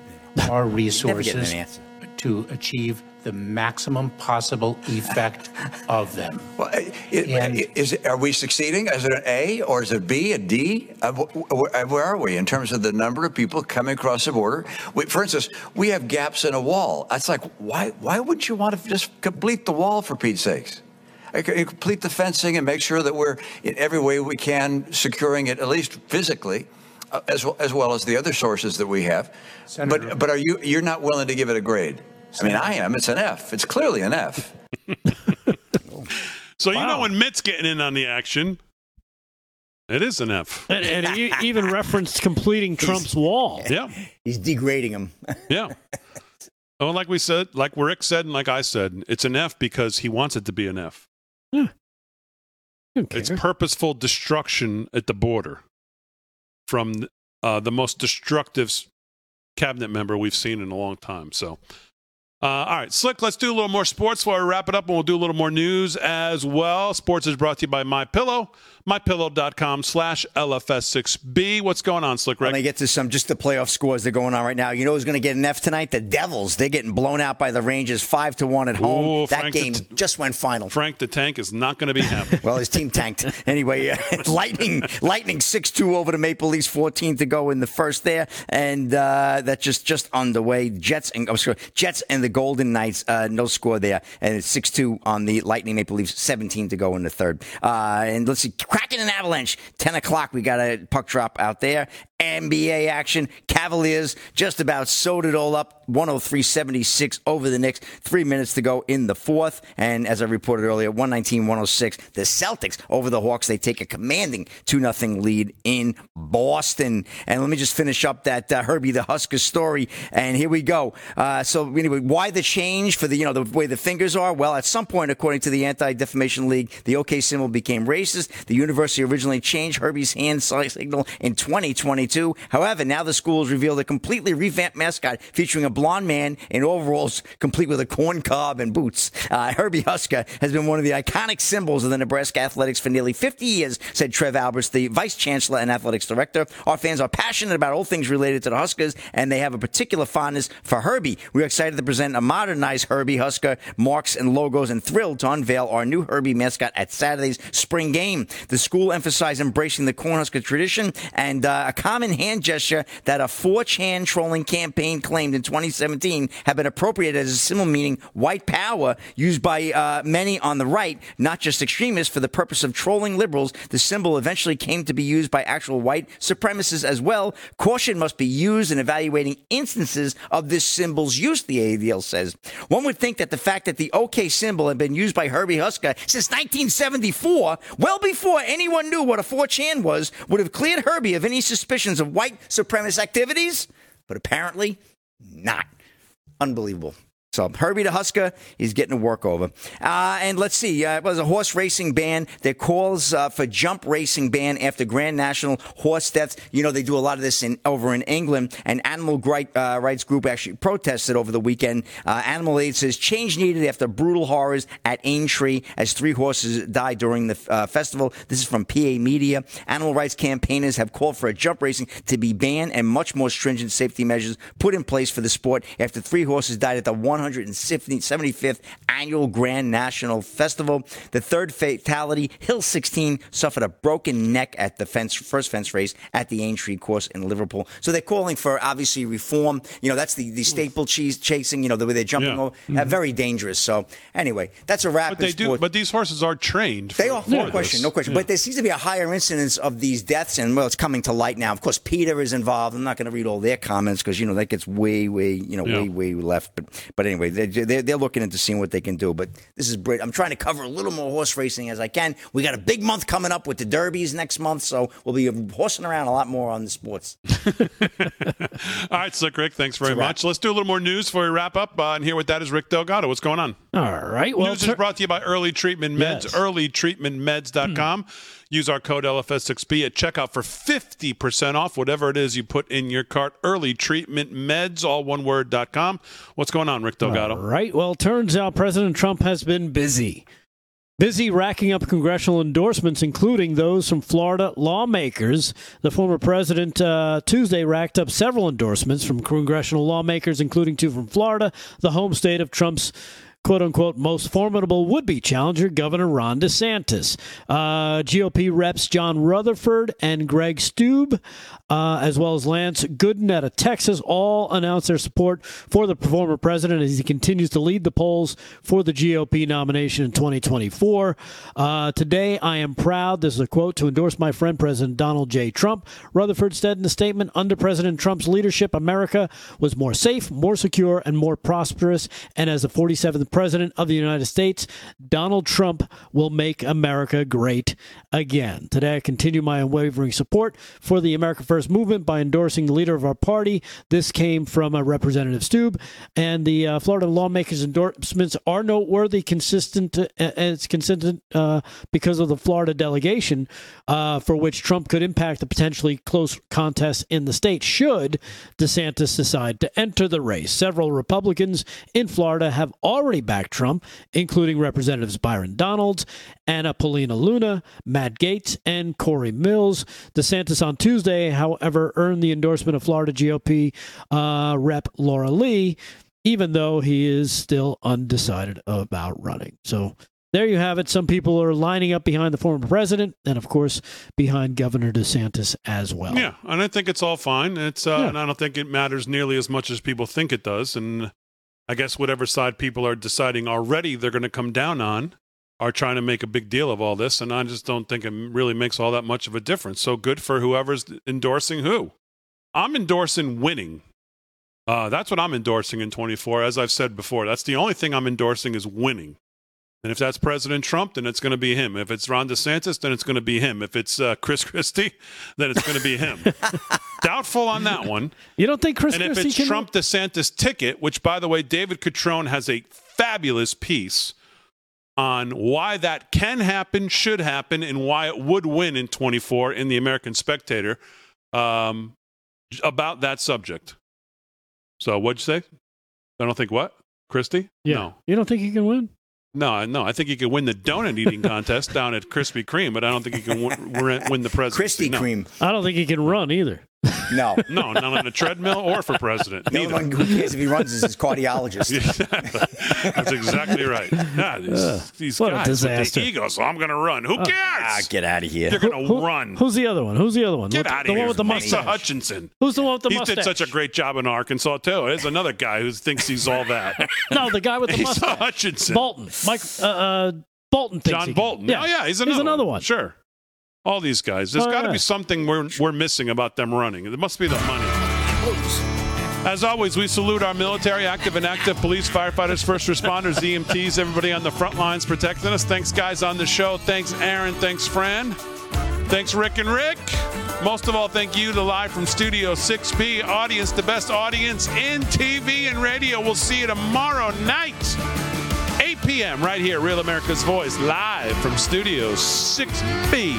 our resources an to achieve the maximum possible effect of them. Well, it, and, is it, are we succeeding? Is it an A or is it B, a D? Uh, where, where are we in terms of the number of people coming across the border? We, for instance, we have gaps in a wall. It's like, why why would you want to just complete the wall, for Pete's sakes? Complete the fencing and make sure that we're in every way we can securing it, at least physically, uh, as, well, as well as the other sources that we have. Senator, but but are you you're not willing to give it a grade? I mean, I am. It's an F. It's clearly an F. So wow. You know when Mitt's getting in on the action, it is an F. And, and he even referenced completing Trump's he's, wall. Yeah, he's degrading him. Yeah. Oh, like we said, like Rick said, and like I said, it's an F because he wants it to be an F. Yeah. It's purposeful destruction at the border from uh, the most destructive cabinet member we've seen in a long time. So. Uh, all right, Slick, let's do a little more sports before we wrap it up, and we'll do a little more news as well. Sports is brought to you by MyPillow, my pillow dot com slash L F S six B. What's going on, Slick Rick? Let me get to some, just the playoff scores that are going on right now. You know who's going to get an F tonight? The Devils. They're getting blown out by the Rangers five to one at home. Ooh, that Frank game t- just went final. Frank the Tank is not going to be happy. Well, his team tanked. Anyway, uh, Lightning Lightning six two over the Maple Leafs, fourteen to go in the first there, and uh, that's just, just underway. Jets and, oh, sorry, Jets and the Golden Knights, uh, no score there, and it's six two on the Lightning Maple Leafs, seventeen to go in the third. Uh, and let's see, Kraken and Avalanche, ten o'clock, we got a puck drop out there. N B A action, Cavaliers just about sewed it all up, one oh three seventy-six over the Knicks, three minutes to go in the fourth, and as I reported earlier, one nineteen one oh six, the Celtics over the Hawks, they take a commanding two nothing lead in Boston. And let me just finish up that uh, Herbie the Husker story, and here we go. Uh, so anyway, why the change for the, you know, the way the fingers are? Well, at some point, according to the Anti-Defamation League, the OK symbol became racist. The university originally changed Herbie's hand signal in twenty twenty-two. However, now the school has revealed a completely revamped mascot featuring a blonde man in overalls complete with a corn cob and boots. Uh, Herbie Husker has been one of the iconic symbols of the Nebraska athletics for nearly fifty years, said Trev Alberts, the vice chancellor and athletics director. Our fans are passionate about all things related to the Huskers, and they have a particular fondness for Herbie. We're excited to present a modernized Herbie Husker marks and logos and thrilled to unveil our new Herbie mascot at Saturday's spring game. The school emphasized embracing the Cornhusker tradition and uh, a common hand gesture that a four chan trolling campaign claimed in twenty seventeen had been appropriated as a symbol meaning white power, used by uh, many on the right, not just extremists, for the purpose of trolling liberals. The symbol eventually came to be used by actual white supremacists as well. Caution must be used in evaluating instances of this symbol's use, the A D L says. One would think that the fact that the OK symbol had been used by Herbie Husker since nineteen seventy-four, well before anyone knew what a four chan was, would have cleared Herbie of any suspicion of white supremacist activities, but apparently not. Unbelievable. So Herbie the Husker is getting a work over. Uh, and let's see, uh, it was a horse racing ban. There calls uh, for jump racing ban after Grand National horse deaths. You know, they do a lot of this in over in England. An animal gripe, uh, rights group actually protested over the weekend. Uh, Animal Aid says change needed after brutal horrors at Aintree as three horses died during the uh, festival. This is from P A Media. Animal rights campaigners have called for a jump racing to be banned and much more stringent safety measures put in place for the sport after three horses died at the one one hundred seventy-fifth Annual Grand National Festival. The third fatality, Hill sixteen, suffered a broken neck at the fence, first fence race at the Aintree course in Liverpool. So they're calling for, obviously, reform. You know, that's the, the staple cheese chasing, you know, the way they're jumping yeah. over. Mm-hmm. Uh, very dangerous. So, anyway, that's a wrap. But, they do, but these horses are trained. For, they are, no question, this. no question. Yeah. But there seems to be a higher incidence of these deaths, and, well, it's coming to light now. Of course, Peter is involved. I'm not going to read all their comments because, you know, that gets way, way, you know, yeah. way, way left. But, but anyway, they're, they're looking into seeing what they can do. But this is Brit. I'm trying to cover a little more horse racing as I can. We got a big month coming up with the derbies next month, so we'll be horsing around a lot more on the sports. All right, Slick Rick, thanks very much. Let's do a little more news before we wrap up. Uh, and here with that is Rick Delgado. What's going on? All right. Well, news ter- is brought to you by Early Treatment Meds, yes. early treatment meds dot com. Hmm. Use our code L F S six B at checkout for fifty percent off whatever it is you put in your cart. Early Treatment Meds, all one word, dot com. What's going on, Rick Delgado? All right. Well, turns out President Trump has been busy. Busy racking up congressional endorsements, including those from Florida lawmakers. The former president uh, Tuesday racked up several endorsements from congressional lawmakers, including two from Florida, the home state of Trump's quote-unquote most formidable would-be challenger, Governor Ron DeSantis. Uh, G O P reps John Rutherford and Greg Stube, uh, as well as Lance Gooden out of Texas, all announced their support for the former president as he continues to lead the polls for the G O P nomination in twenty twenty-four. Uh, Today, I am proud, this is a quote, to endorse my friend President Donald J. Trump. Rutherford said in the statement, under President Trump's leadership, America was more safe, more secure, and more prosperous, and as the forty-seventh President of the United States, Donald Trump will make America great again. Today, I continue my unwavering support for the America First movement by endorsing the leader of our party. This came from uh, Representative Stube, and the uh, Florida lawmakers' endorsements are noteworthy, consistent, uh, and it's consistent uh, because of the Florida delegation uh, for which Trump could impact the potentially close contest in the state should DeSantis decide to enter the race. Several Republicans in Florida have already backed Trump, including Representatives Byron Donalds, Anna Paulina Luna, Matt Gaetz, and Corey Mills. DeSantis on Tuesday, however, earned the endorsement of Florida G O P uh, Rep Laura Lee, even though he is still undecided about running. So there you have it. Some people are lining up behind the former president and, of course, behind Governor DeSantis as well. Yeah, and I think it's all fine. It's uh, yeah. And I don't think it matters nearly as much as people think it does. And I guess whatever side people are deciding already they're going to come down on are trying to make a big deal of all this. And I just don't think it really makes all that much of a difference. So good for whoever's endorsing who. I'm endorsing winning. Uh, that's what I'm endorsing in twenty-four. As I've said before, that's the only thing I'm endorsing is winning. And if that's President Trump, then it's going to be him. If it's Ron DeSantis, then it's going to be him. If it's uh, Chris Christie, then it's going to be him. Doubtful on that one. You don't think Chris Christie can? And if it's can... Trump DeSantis ticket, which, by the way, David Catrone has a fabulous piece on why that can happen, should happen, and why it would win in twenty-four in the American Spectator um, about that subject. So what'd you say? I don't think what? Christie? Yeah. No. You don't think he can win? No, no. I think he could win the donut eating contest down at Krispy Kreme, but I don't think he can w- win the presidency. Krispy Kreme. No. I don't think he can run either. No. No, not on a treadmill or for president. The only one who cares if he runs is his cardiologist. That's exactly right. Yeah, these uh, these what guys a disaster. With the ego, so I'm going to run. Who cares? Ah, get out of here. You're going to run. Who's the other one? Who's the other one? Get out of here. The one with the mustache. Lisa Hutchinson. Who's the one with the he mustache? He did such a great job in Arkansas, too. There's another guy who thinks he's all that. No, the guy with the mustache. Lisa Hutchinson. Bolton. Mike, uh, uh, Bolton thinks John Bolton. Yeah. Oh, yeah. He's another, he's another one. one. Sure. All these guys. There's oh, got to yeah. be something we're we're missing about them running. It must be the money. Oops. As always, we salute our military, active and active, police, firefighters, first responders, E M Ts, everybody on the front lines protecting us. Thanks, guys, on the show. Thanks, Aaron. Thanks, Fran. Thanks, Rick and Rick. Most of all, thank you to Live from Studio six B audience, the best audience in T V and radio. We'll see you tomorrow night, eight p.m. right here, Real America's Voice, live from Studio six B.